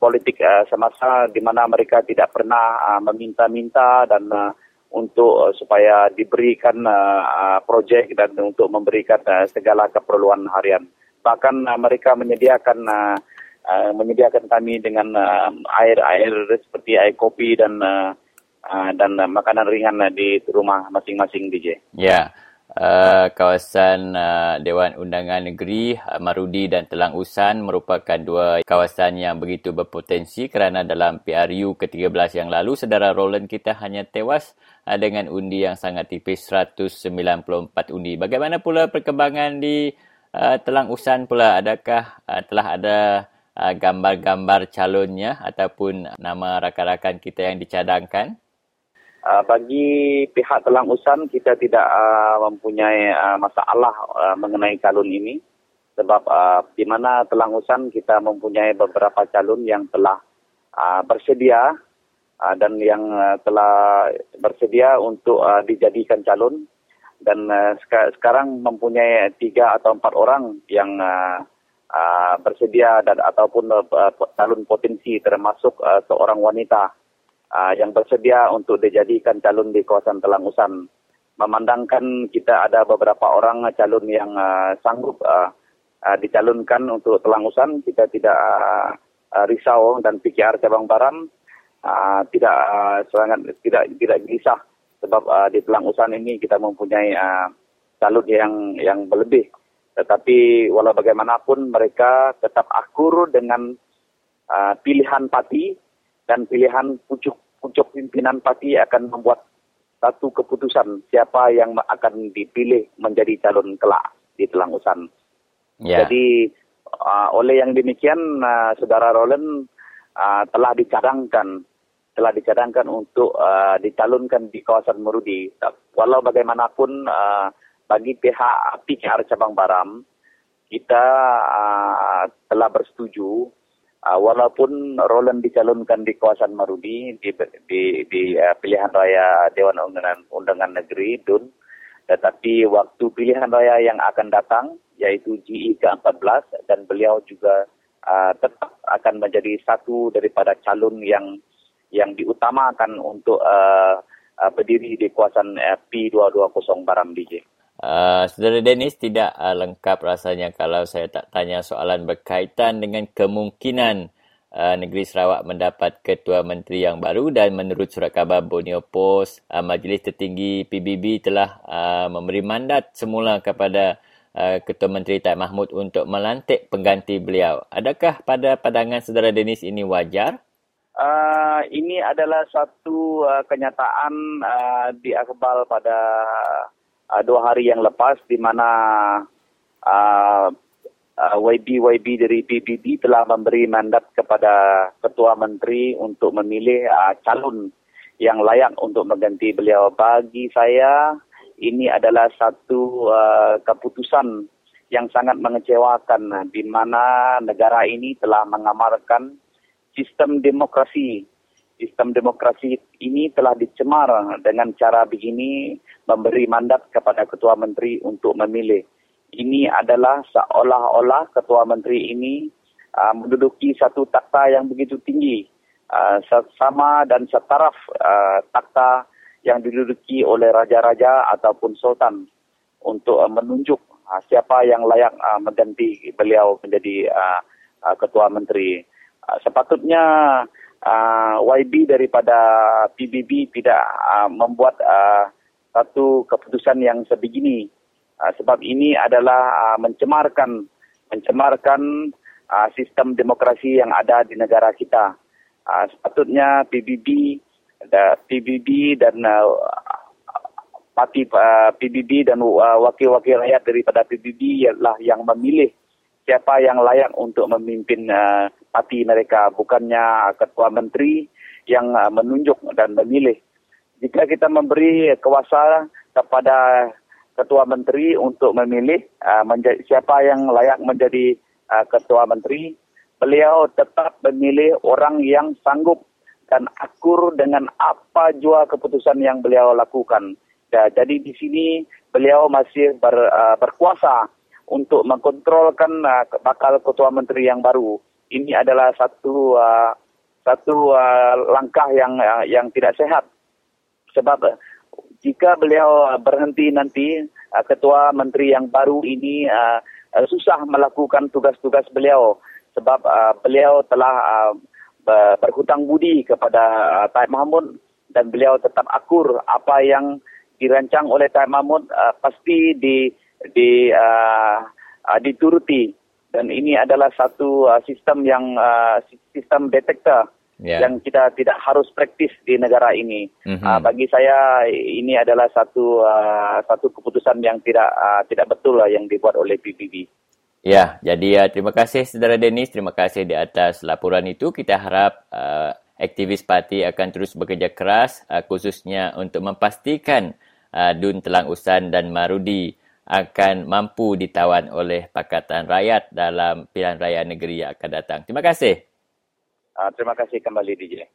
politik semasa, di mana mereka tidak pernah meminta-minta dan untuk supaya diberikan projek dan untuk memberikan segala keperluan harian. Bahkan mereka menyediakan kami dengan air seperti air kopi dan makanan ringan di rumah masing-masing, DJ. Ya. Kawasan Dewan Undangan Negeri, Marudi dan Telang Usan merupakan dua kawasan yang begitu berpotensi kerana dalam PRU ke-13 yang lalu, saudara Roland, kita hanya tewas dengan undi yang sangat tipis, 194 undi. Bagaimana pula perkembangan di Telang Usan pula? Adakah telah ada gambar-gambar calonnya ataupun nama rakan-rakan kita yang dicadangkan? Bagi pihak Telang Usan, kita tidak mempunyai masalah mengenai calon ini, sebab di mana Telang Usan kita mempunyai beberapa calon yang telah bersedia dan yang telah bersedia untuk dijadikan calon, dan sekarang mempunyai 3 atau 4 orang yang bersedia dan ataupun calon potensi, termasuk seorang wanita yang bersedia untuk dijadikan calon di kawasan Telang Usan. Memandangkan kita ada beberapa orang calon yang sanggup dicalonkan untuk Telang Usan, kita tidak risau, dan PKR cabang Baram tidak gelisah, sebab di Telang Usan ini kita mempunyai calon yang berlebih. Tetapi walau bagaimanapun mereka tetap akur dengan pilihan parti, dan pilihan pucuk pimpinan parti akan membuat satu keputusan siapa yang akan dipilih menjadi calon kelak di Telang Usan. Yeah. Jadi oleh yang demikian, saudara Roland telah dicadangkan untuk dicalonkan di kawasan Marudi. Walau bagaimanapun, bagi pihak PKR cabang Baram, kita telah bersetuju. Walaupun Roland dicalonkan di kawasan Marudi di pilihan raya Dewan Undangan Negeri DUN, tetapi waktu pilihan raya yang akan datang, yaitu GE ke-14, dan beliau juga tetap akan menjadi satu daripada calon yang diutamakan untuk berdiri di kawasan P220 Baram, DJ. Saudara Dennis, tidak lengkap rasanya kalau saya tak tanya soalan berkaitan dengan kemungkinan negeri Sarawak mendapat ketua menteri yang baru, dan menurut surat khabar Borneo Post, Majlis Tertinggi PBB telah memberi mandat semula kepada Ketua Menteri Taib Mahmud untuk melantik pengganti beliau. Adakah pada pandangan saudara Dennis ini wajar? Ini adalah satu kenyataan di akbal pada 2 hari yang lepas, di mana YB dari PBB telah memberi mandat kepada Ketua Menteri untuk memilih calon yang layak untuk mengganti beliau. Bagi saya, ini adalah satu keputusan yang sangat mengecewakan, di mana negara ini telah mengamalkan sistem demokrasi. Sistem demokrasi ini telah dicemar dengan cara begini, memberi mandat kepada Ketua Menteri untuk memilih. Ini adalah seolah-olah Ketua Menteri ini menduduki satu takhta yang begitu tinggi, sama dan setaraf takhta yang diduduki oleh raja-raja ataupun sultan, untuk menunjuk siapa yang layak mengganti beliau menjadi Ketua Menteri. Sepatutnya YB daripada PBB tidak membuat satu keputusan yang sebegini. Sebab ini adalah mencemarkan sistem demokrasi yang ada di negara kita. Sepatutnya PBB dan wakil-wakil rakyat daripada PBB ialah yang memilih siapa yang layak untuk memimpin parti mereka, bukannya ketua menteri yang menunjuk dan memilih. Jika kita memberi kuasa kepada ketua menteri untuk memilih siapa yang layak menjadi ketua menteri, beliau tetap memilih orang yang sanggup dan akur dengan apa jua keputusan yang beliau lakukan. Jadi di sini beliau masih berkuasa untuk mengkontrolkan bakal ketua menteri yang baru. Ini adalah satu langkah yang tidak sehat. Sebab jika beliau berhenti nanti, ketua menteri yang baru ini susah melakukan tugas-tugas beliau. Sebab beliau telah berhutang budi kepada Taib Mahmud dan beliau tetap akur apa yang dirancang oleh Taib Mahmud pasti dituruti, dan ini adalah satu sistem detektor yang kita tidak harus praktis di negara ini. Bagi saya ini adalah satu keputusan yang tidak betul yang dibuat oleh PBB. Ya, jadi terima kasih saudara Dennis, terima kasih di atas laporan itu. Kita harap aktivis parti akan terus bekerja keras khususnya untuk memastikan DUN Telang Usan dan Marudi akan mampu ditawan oleh Pakatan Rakyat dalam pilihan raya negeri yang akan datang. Terima kasih. Terima kasih kembali DJ.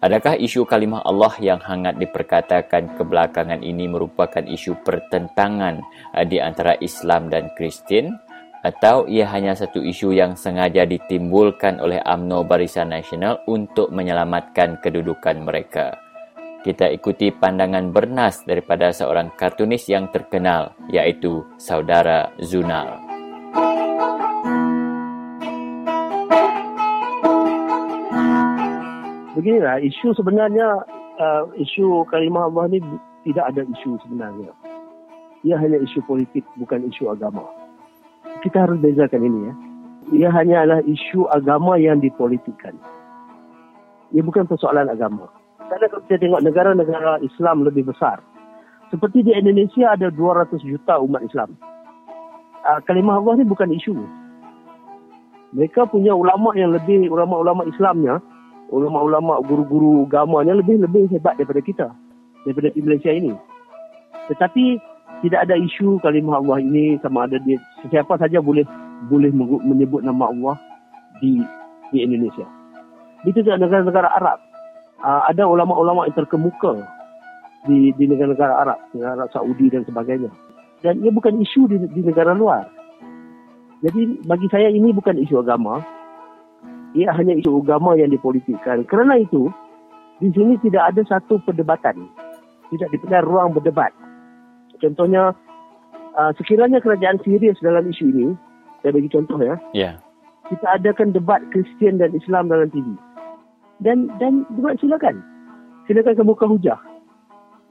Adakah isu kalimah Allah yang hangat diperkatakan kebelakangan ini merupakan isu pertentangan di antara Islam dan Kristian? Atau ia hanya satu isu yang sengaja ditimbulkan oleh UMNO Barisan Nasional untuk menyelamatkan kedudukan mereka? Kita ikuti pandangan bernas daripada seorang kartunis yang terkenal, iaitu saudara Zunal. Beginilah isu sebenarnya, isu kalimah Allah ni tidak ada isu sebenarnya. Ia hanya isu politik, bukan isu agama. Kita harus bezakan ini ya. Ia hanyalah isu agama yang dipolitikkan. Ia bukan persoalan agama. Karena kalau kita tengok negara-negara Islam lebih besar, seperti di Indonesia ada 200 juta umat Islam. Kalimah Allah ni bukan isu. Mereka punya ulama yang lebih, ulama-ulama Islamnya, ulama-ulama guru-guru agamanya lebih hebat daripada kita, daripada di Malaysia ini. Tetapi tidak ada isu kalimah Allah ini sama ada dia, sesiapa saja boleh menyebut nama Allah di Indonesia. Itu juga negara-negara Arab. Ada ulama-ulama yang terkemuka di negara-negara Arab, negara Saudi dan sebagainya. Dan ia bukan isu di negara luar. Jadi bagi saya ini bukan isu agama. Ia hanya isu agama yang dipolitikkan. Kerana itu, di sini tidak ada satu perdebatan. Tidak diberikan ruang berdebat. Contohnya, sekiranya kerajaan serius dalam isu ini, saya bagi contoh ya. Yeah. Kita adakan debat Kristian dan Islam dalam TV. Dan debat silakan. Silakan kemuka hujah.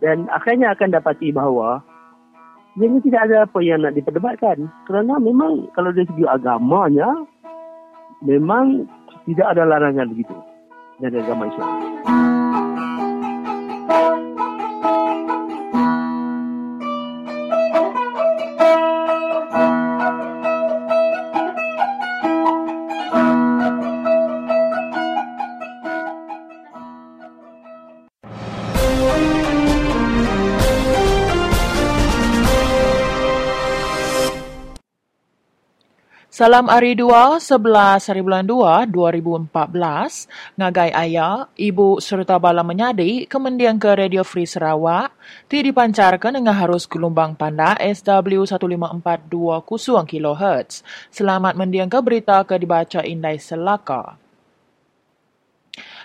Dan akhirnya akan dapati bahawa ini tidak ada apa yang nak diperdebatkan. Kerana memang kalau dari segi agamanya, memang tidak ada larangan begitu dari agama Islam. Salam Hari Dua, 11 Hari Bulan 2, 2014, ngagai ayah, ibu serta bala menyadi kemendiang ke Radio Free Sarawak, ti dipancarkan dengan harus gelombang panda SW 15420 kHz. Selamat mendiang ke berita ke dibaca Indai Selaka.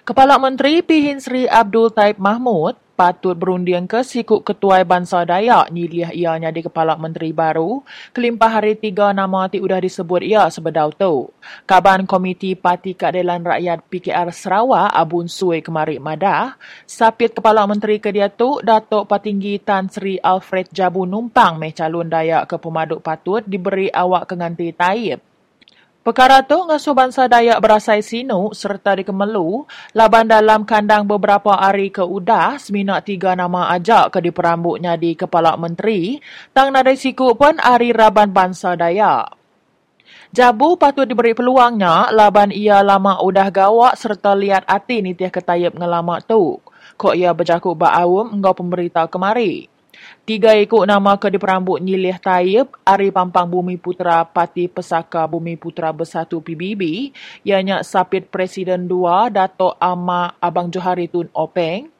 Kepala Menteri Pihin Sri Abdul Taib Mahmud patut berundian ke Sikut Ketua Bangsa Dayak ni liah ia nyadi Kepala Menteri baru. Kelimpah hari tiga nama ti udah disebut ia sebedau tu. Kaban Komiti Parti Keadilan Rakyat PKR Sarawak Abun Sui kemari madah, sapit Kepala Menteri kedia tu Datuk Patinggi Tan Sri Alfred Jabu numpang meh calon Dayak ke pemaduk patut diberi awak kenganti Taib. Perkara tu ngasuh bangsa Dayak berasai sinu serta dikemelu, laban dalam kandang beberapa hari ke udah, seminak tiga nama ajak ke diperambutnya di Kepala Menteri, tang nadai sikut pun hari Raban bangsa Dayak. Jabu patut diberi peluangnya, laban ia lama udah gawak serta liat hati nitiah ketayap ngelama tu. Kok ia berjakut ba'awum engkau pemberitahu kemari. Tiga ikut nama ke diperambut nyilih Taib, Ari Pampang Bumi Putra Parti Pesaka Bumi Putra Bersatu PBB, ianya Sapit Presiden II Dato' Ahmad Abang Johari Tun Openg,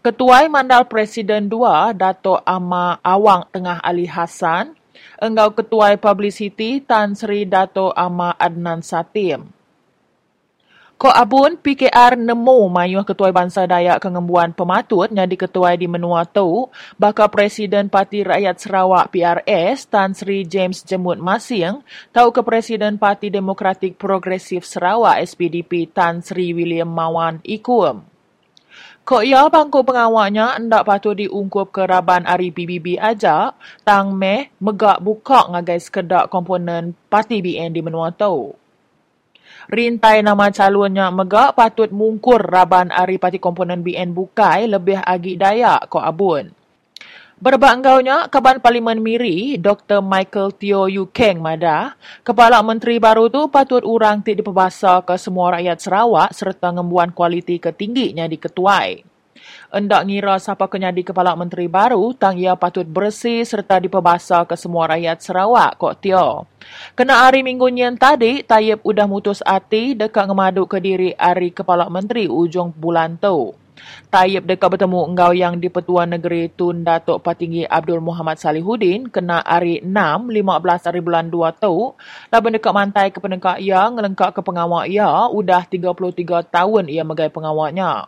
Ketuai Mandal Presiden II Dato' Ahmad Awang Tengah Ali Hassan, Engau Ketuai Publicity Tan Sri Dato' Ahmad Adnan Satim. Ko abun PKR nemu mayuh Ketua Bangsa Dayak Kengembuan Pematut nyadi ketua di menua tu bakal Presiden Parti Rakyat Sarawak PRS Tan Sri James Jemut Masing tahu ke Presiden Parti Demokratik Progresif Sarawak SPDP Tan Sri William Mawan Ikum. Kok ia bangku pengawaknya ndak patut diungkup ke Raban Ari PBB aja tang meh megak bukak ngagai sekedak komponen Parti BN di menua tu. Rintai nama calonnya megak patut mungkur Raban Ari Parti Komponen BN Bukai lebih agi Dayak ko abun. Berbanggaunya Kaban Parlimen Miri, Dr. Michael Teo Yu Keng Madah, Kepala Menteri baru tu patut urang ti dipebasa ke semua rakyat Sarawak serta ngembuan kualiti ketingginya di ketuai. Endak ngira siapa kenyadi Kepala Menteri baru, tang ia patut bersih serta dipebasa ke semua rakyat Sarawak, kok Tio. Kena hari minggu nyen tadi, Taib udah mutus hati dekat ngemaduk ke diri hari Kepala Menteri ujung bulan tu. Taib dekat bertemu engkau yang di Petua Negeri Tun Datuk Patinggi Abdul Muhammad Salihuddin kena hari 6/15 hari bulan 2 tu, laban dekat mantai ke penengkak ia, ngelengkak ke pengawak ia, udah 33 tahun ia megai pengawaknya.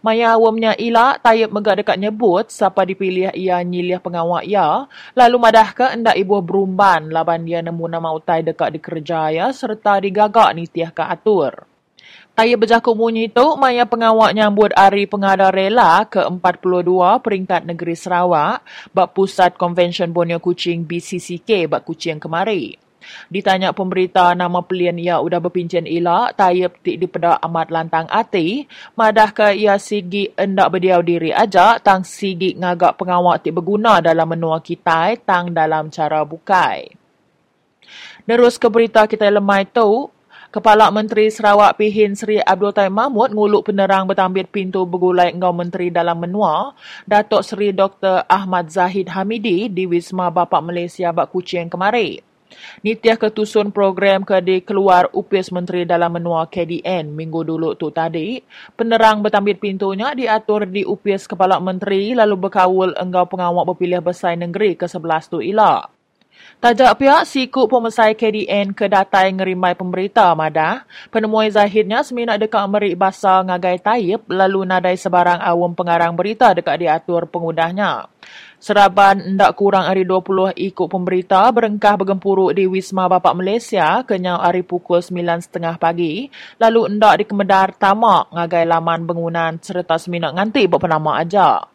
Maya awamnya ila Taib megak dekat nyebut siapa dipilih ia nyilih pengawak ia, lalu madah ke hendak ibu berumban laban dia nemu nama utai dekat di kerja ia serta digagak nitiah ke atur. Taib berjakut munyi tu maya pengawak nyambut hari pengada rela ke-42 peringkat negeri Sarawak bak pusat Convention Borneo Kuching BCCK bak Kuching kemari. Ditanya pemberita nama pelian ia udah berpincin ila, Taib tik dipedak amat lantang hati, madah ke ia sigi endak berdiau diri aja, tang sigi ngagak pengawak tik berguna dalam menua kitai, tang dalam cara bukai. Terus ke berita kitai lemai tu, Kepala Menteri Sarawak Pihin Sri Abdul Taib Mahmud nguluk penerang bertambit pintu bergulai engkau menteri dalam menua, Datuk Seri Dr. Ahmad Zahid Hamidi di Wisma Bapak Malaysia bak Kuching kemari. Nitiah ketusun program ke di keluar upis Menteri Dalam Menua KDN minggu dulu tu tadi, penerang bertambit pintunya diatur di upis Kepala Menteri lalu berkawal engkau pengawak berpilihan besar negeri ke-11 tu ila. Tajak pihak sikut pemesai KDN ke datai ngerimai pemberita madah, penemui Zahidnya seminak dekat merik basah ngagai Taib lalu nadai sebarang awam pengarang berita dekat diatur pengudahnya. Seraban ndak kurang hari 20 ikut pemberita berengkah bergempuruk di Wisma Bapak Malaysia kenyau hari pukul 9.30 pagi, lalu ndak dikemedar tamak ngagai laman bangunan serta seminak nganti buat penama ajak.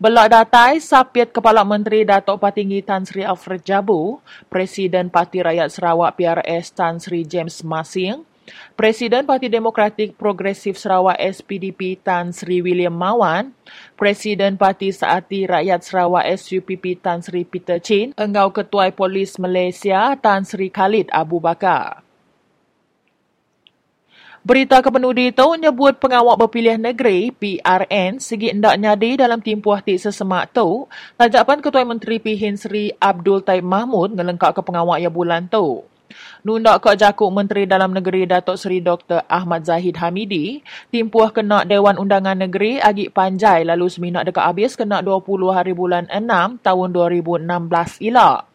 Belak datai, sapiat Kepala Menteri Datuk Patinggi Tan Sri Alfred Jabu, Presiden Parti Rakyat Sarawak PRS Tan Sri James Masing, Presiden Parti Demokratik Progresif Sarawak SPDP Tan Sri William Mawan, Presiden Parti Saati Rakyat Sarawak SUPP Tan Sri Peter Chin, engkau Ketua Polis Malaysia Tan Sri Khalid Abu Bakar. Berita kepenudi itu nyebut pengawak berpilihan negeri PRN segi endak nyadi dalam timpuah ti sesemak tu, tajapan Ketua Menteri Pihin Sri Abdul Taib Mahmud ngelengkak ke pengawak ia bulan tu. Nundak ke jakuk Menteri Dalam Negeri Datuk Seri Dr. Ahmad Zahid Hamidi, timpuah kena Dewan Undangan Negeri agik panjai lalu seminak dekat habis kena 20 hari bulan 6 tahun 2016 ila.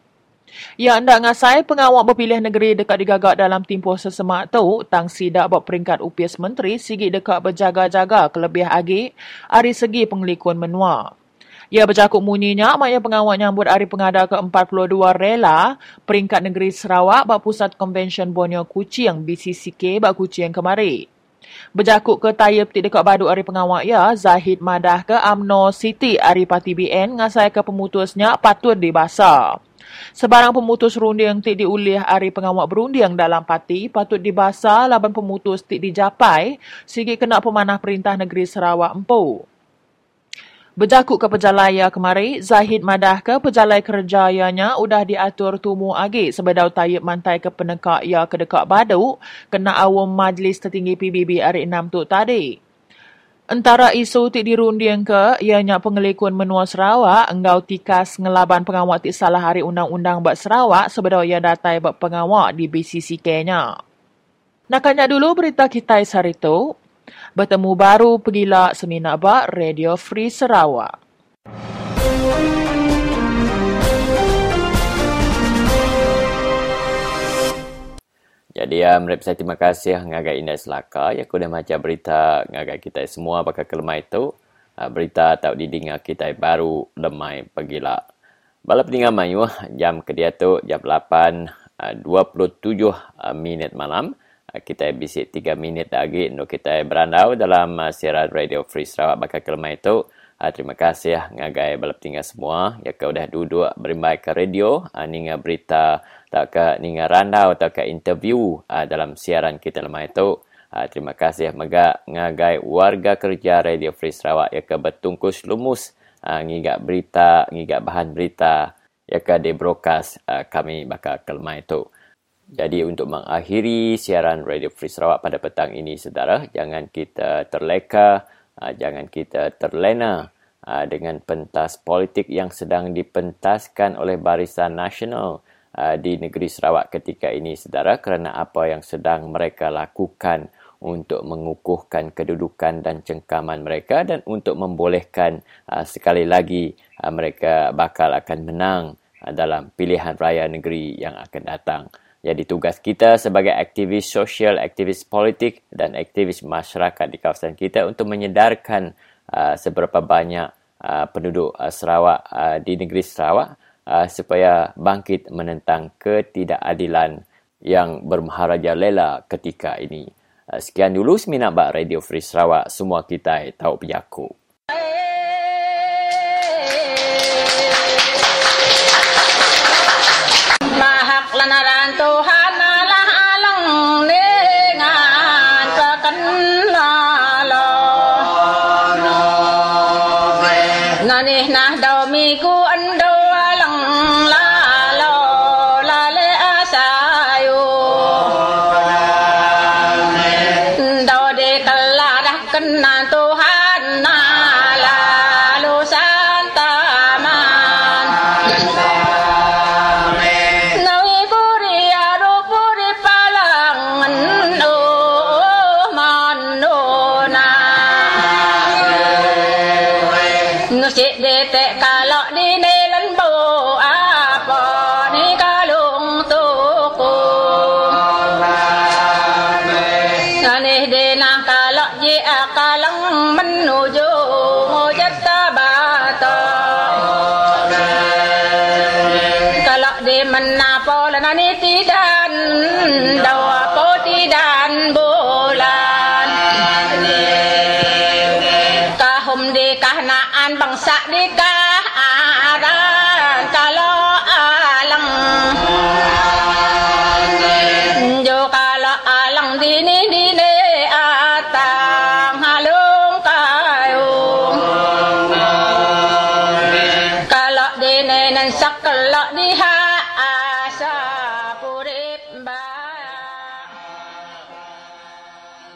Ya, anda ngasai pengawak berpilihan negeri dekat digagak dalam tempoh sesemak tu, tang sidak buat peringkat UPS Menteri sigi dekat berjaga-jaga kelebih agi, hari segi pengelikun menua. Ia bercakap muninya, maknya pengawak nyambut hari pengada ke-42 rela peringkat negeri Sarawak buat pusat konvensyen Borneo Kuching BCCK buat Kuching kemari. Berjakut ke Taib ti dekat Baduk hari pengawak ya, Zahid madah ke UMNO City hari parti BN ngasai ke pemutusnya patut dibasar. Sebarang pemutus runding ti diulih hari pengawak berunding dalam parti patut dibasar laban pemutus ti dijapai sigi kena pemanah perintah negeri Sarawak empu. Berjakut ke pejalaya kemari, Zahid madah ke pejalai kerjayanya udah diatur tumu agi sebedau Taib mantai ke penekak ia ke dekat Badau kena awam majlis tertinggi PBB hari 6 tu tadi. Antara isu ti dirunding ke ianya pengelikun menua Sarawak engkau tikas ngelaban pengawak ti salah hari undang-undang buat Sarawak sebedau ia datai buat pengawak di BCCK-nya. Nakanya dulu berita kita hari tu. Bertemu baru pergilah seminar bak Radio Free Sarawak. Jadi, saya terima kasih ngagai Indai Selaka yang aku dah macam berita ngagai kita semua bakal kelemai tu. Berita tak didinga kita baru lemai pergilah. Balap tinggal mayu jam kedia tu jam 8:27 malam. Kita bisik 3 minit lagi untuk kita berandau dalam siaran Radio Free Sarawak bakal kelemai itu. Terima kasih ngagai balap tinggal semua yang kau dah duduk berimbai ke radio ninga berita tak ke ninga randau tak ke interview dalam siaran kita lemai itu. Terima kasih mega ngagai warga kerja Radio Free Sarawak yang ke bertungkus lumus ngigak berita ngigak bahan berita yang ke di broadcast kami bakal kelemai itu. Jadi untuk mengakhiri siaran Radio Free Sarawak pada petang ini, saudara, jangan kita terleka, jangan kita terlena dengan pentas politik yang sedang dipentaskan oleh Barisan Nasional di negeri Sarawak ketika ini, saudara, kerana apa yang sedang mereka lakukan untuk mengukuhkan kedudukan dan cengkaman mereka dan untuk membolehkan sekali lagi mereka bakal akan menang dalam pilihan raya negeri yang akan datang. Jadi tugas kita sebagai aktivis sosial, aktivis politik dan aktivis masyarakat di kawasan kita untuk menyedarkan seberapa banyak penduduk Sarawak di negeri Sarawak supaya bangkit menentang ketidakadilan yang bermaharaja lela ketika ini. Sekian dulu seminar bak Radio Free Sarawak. Semua kita tahu pejaku. Kalau alang dini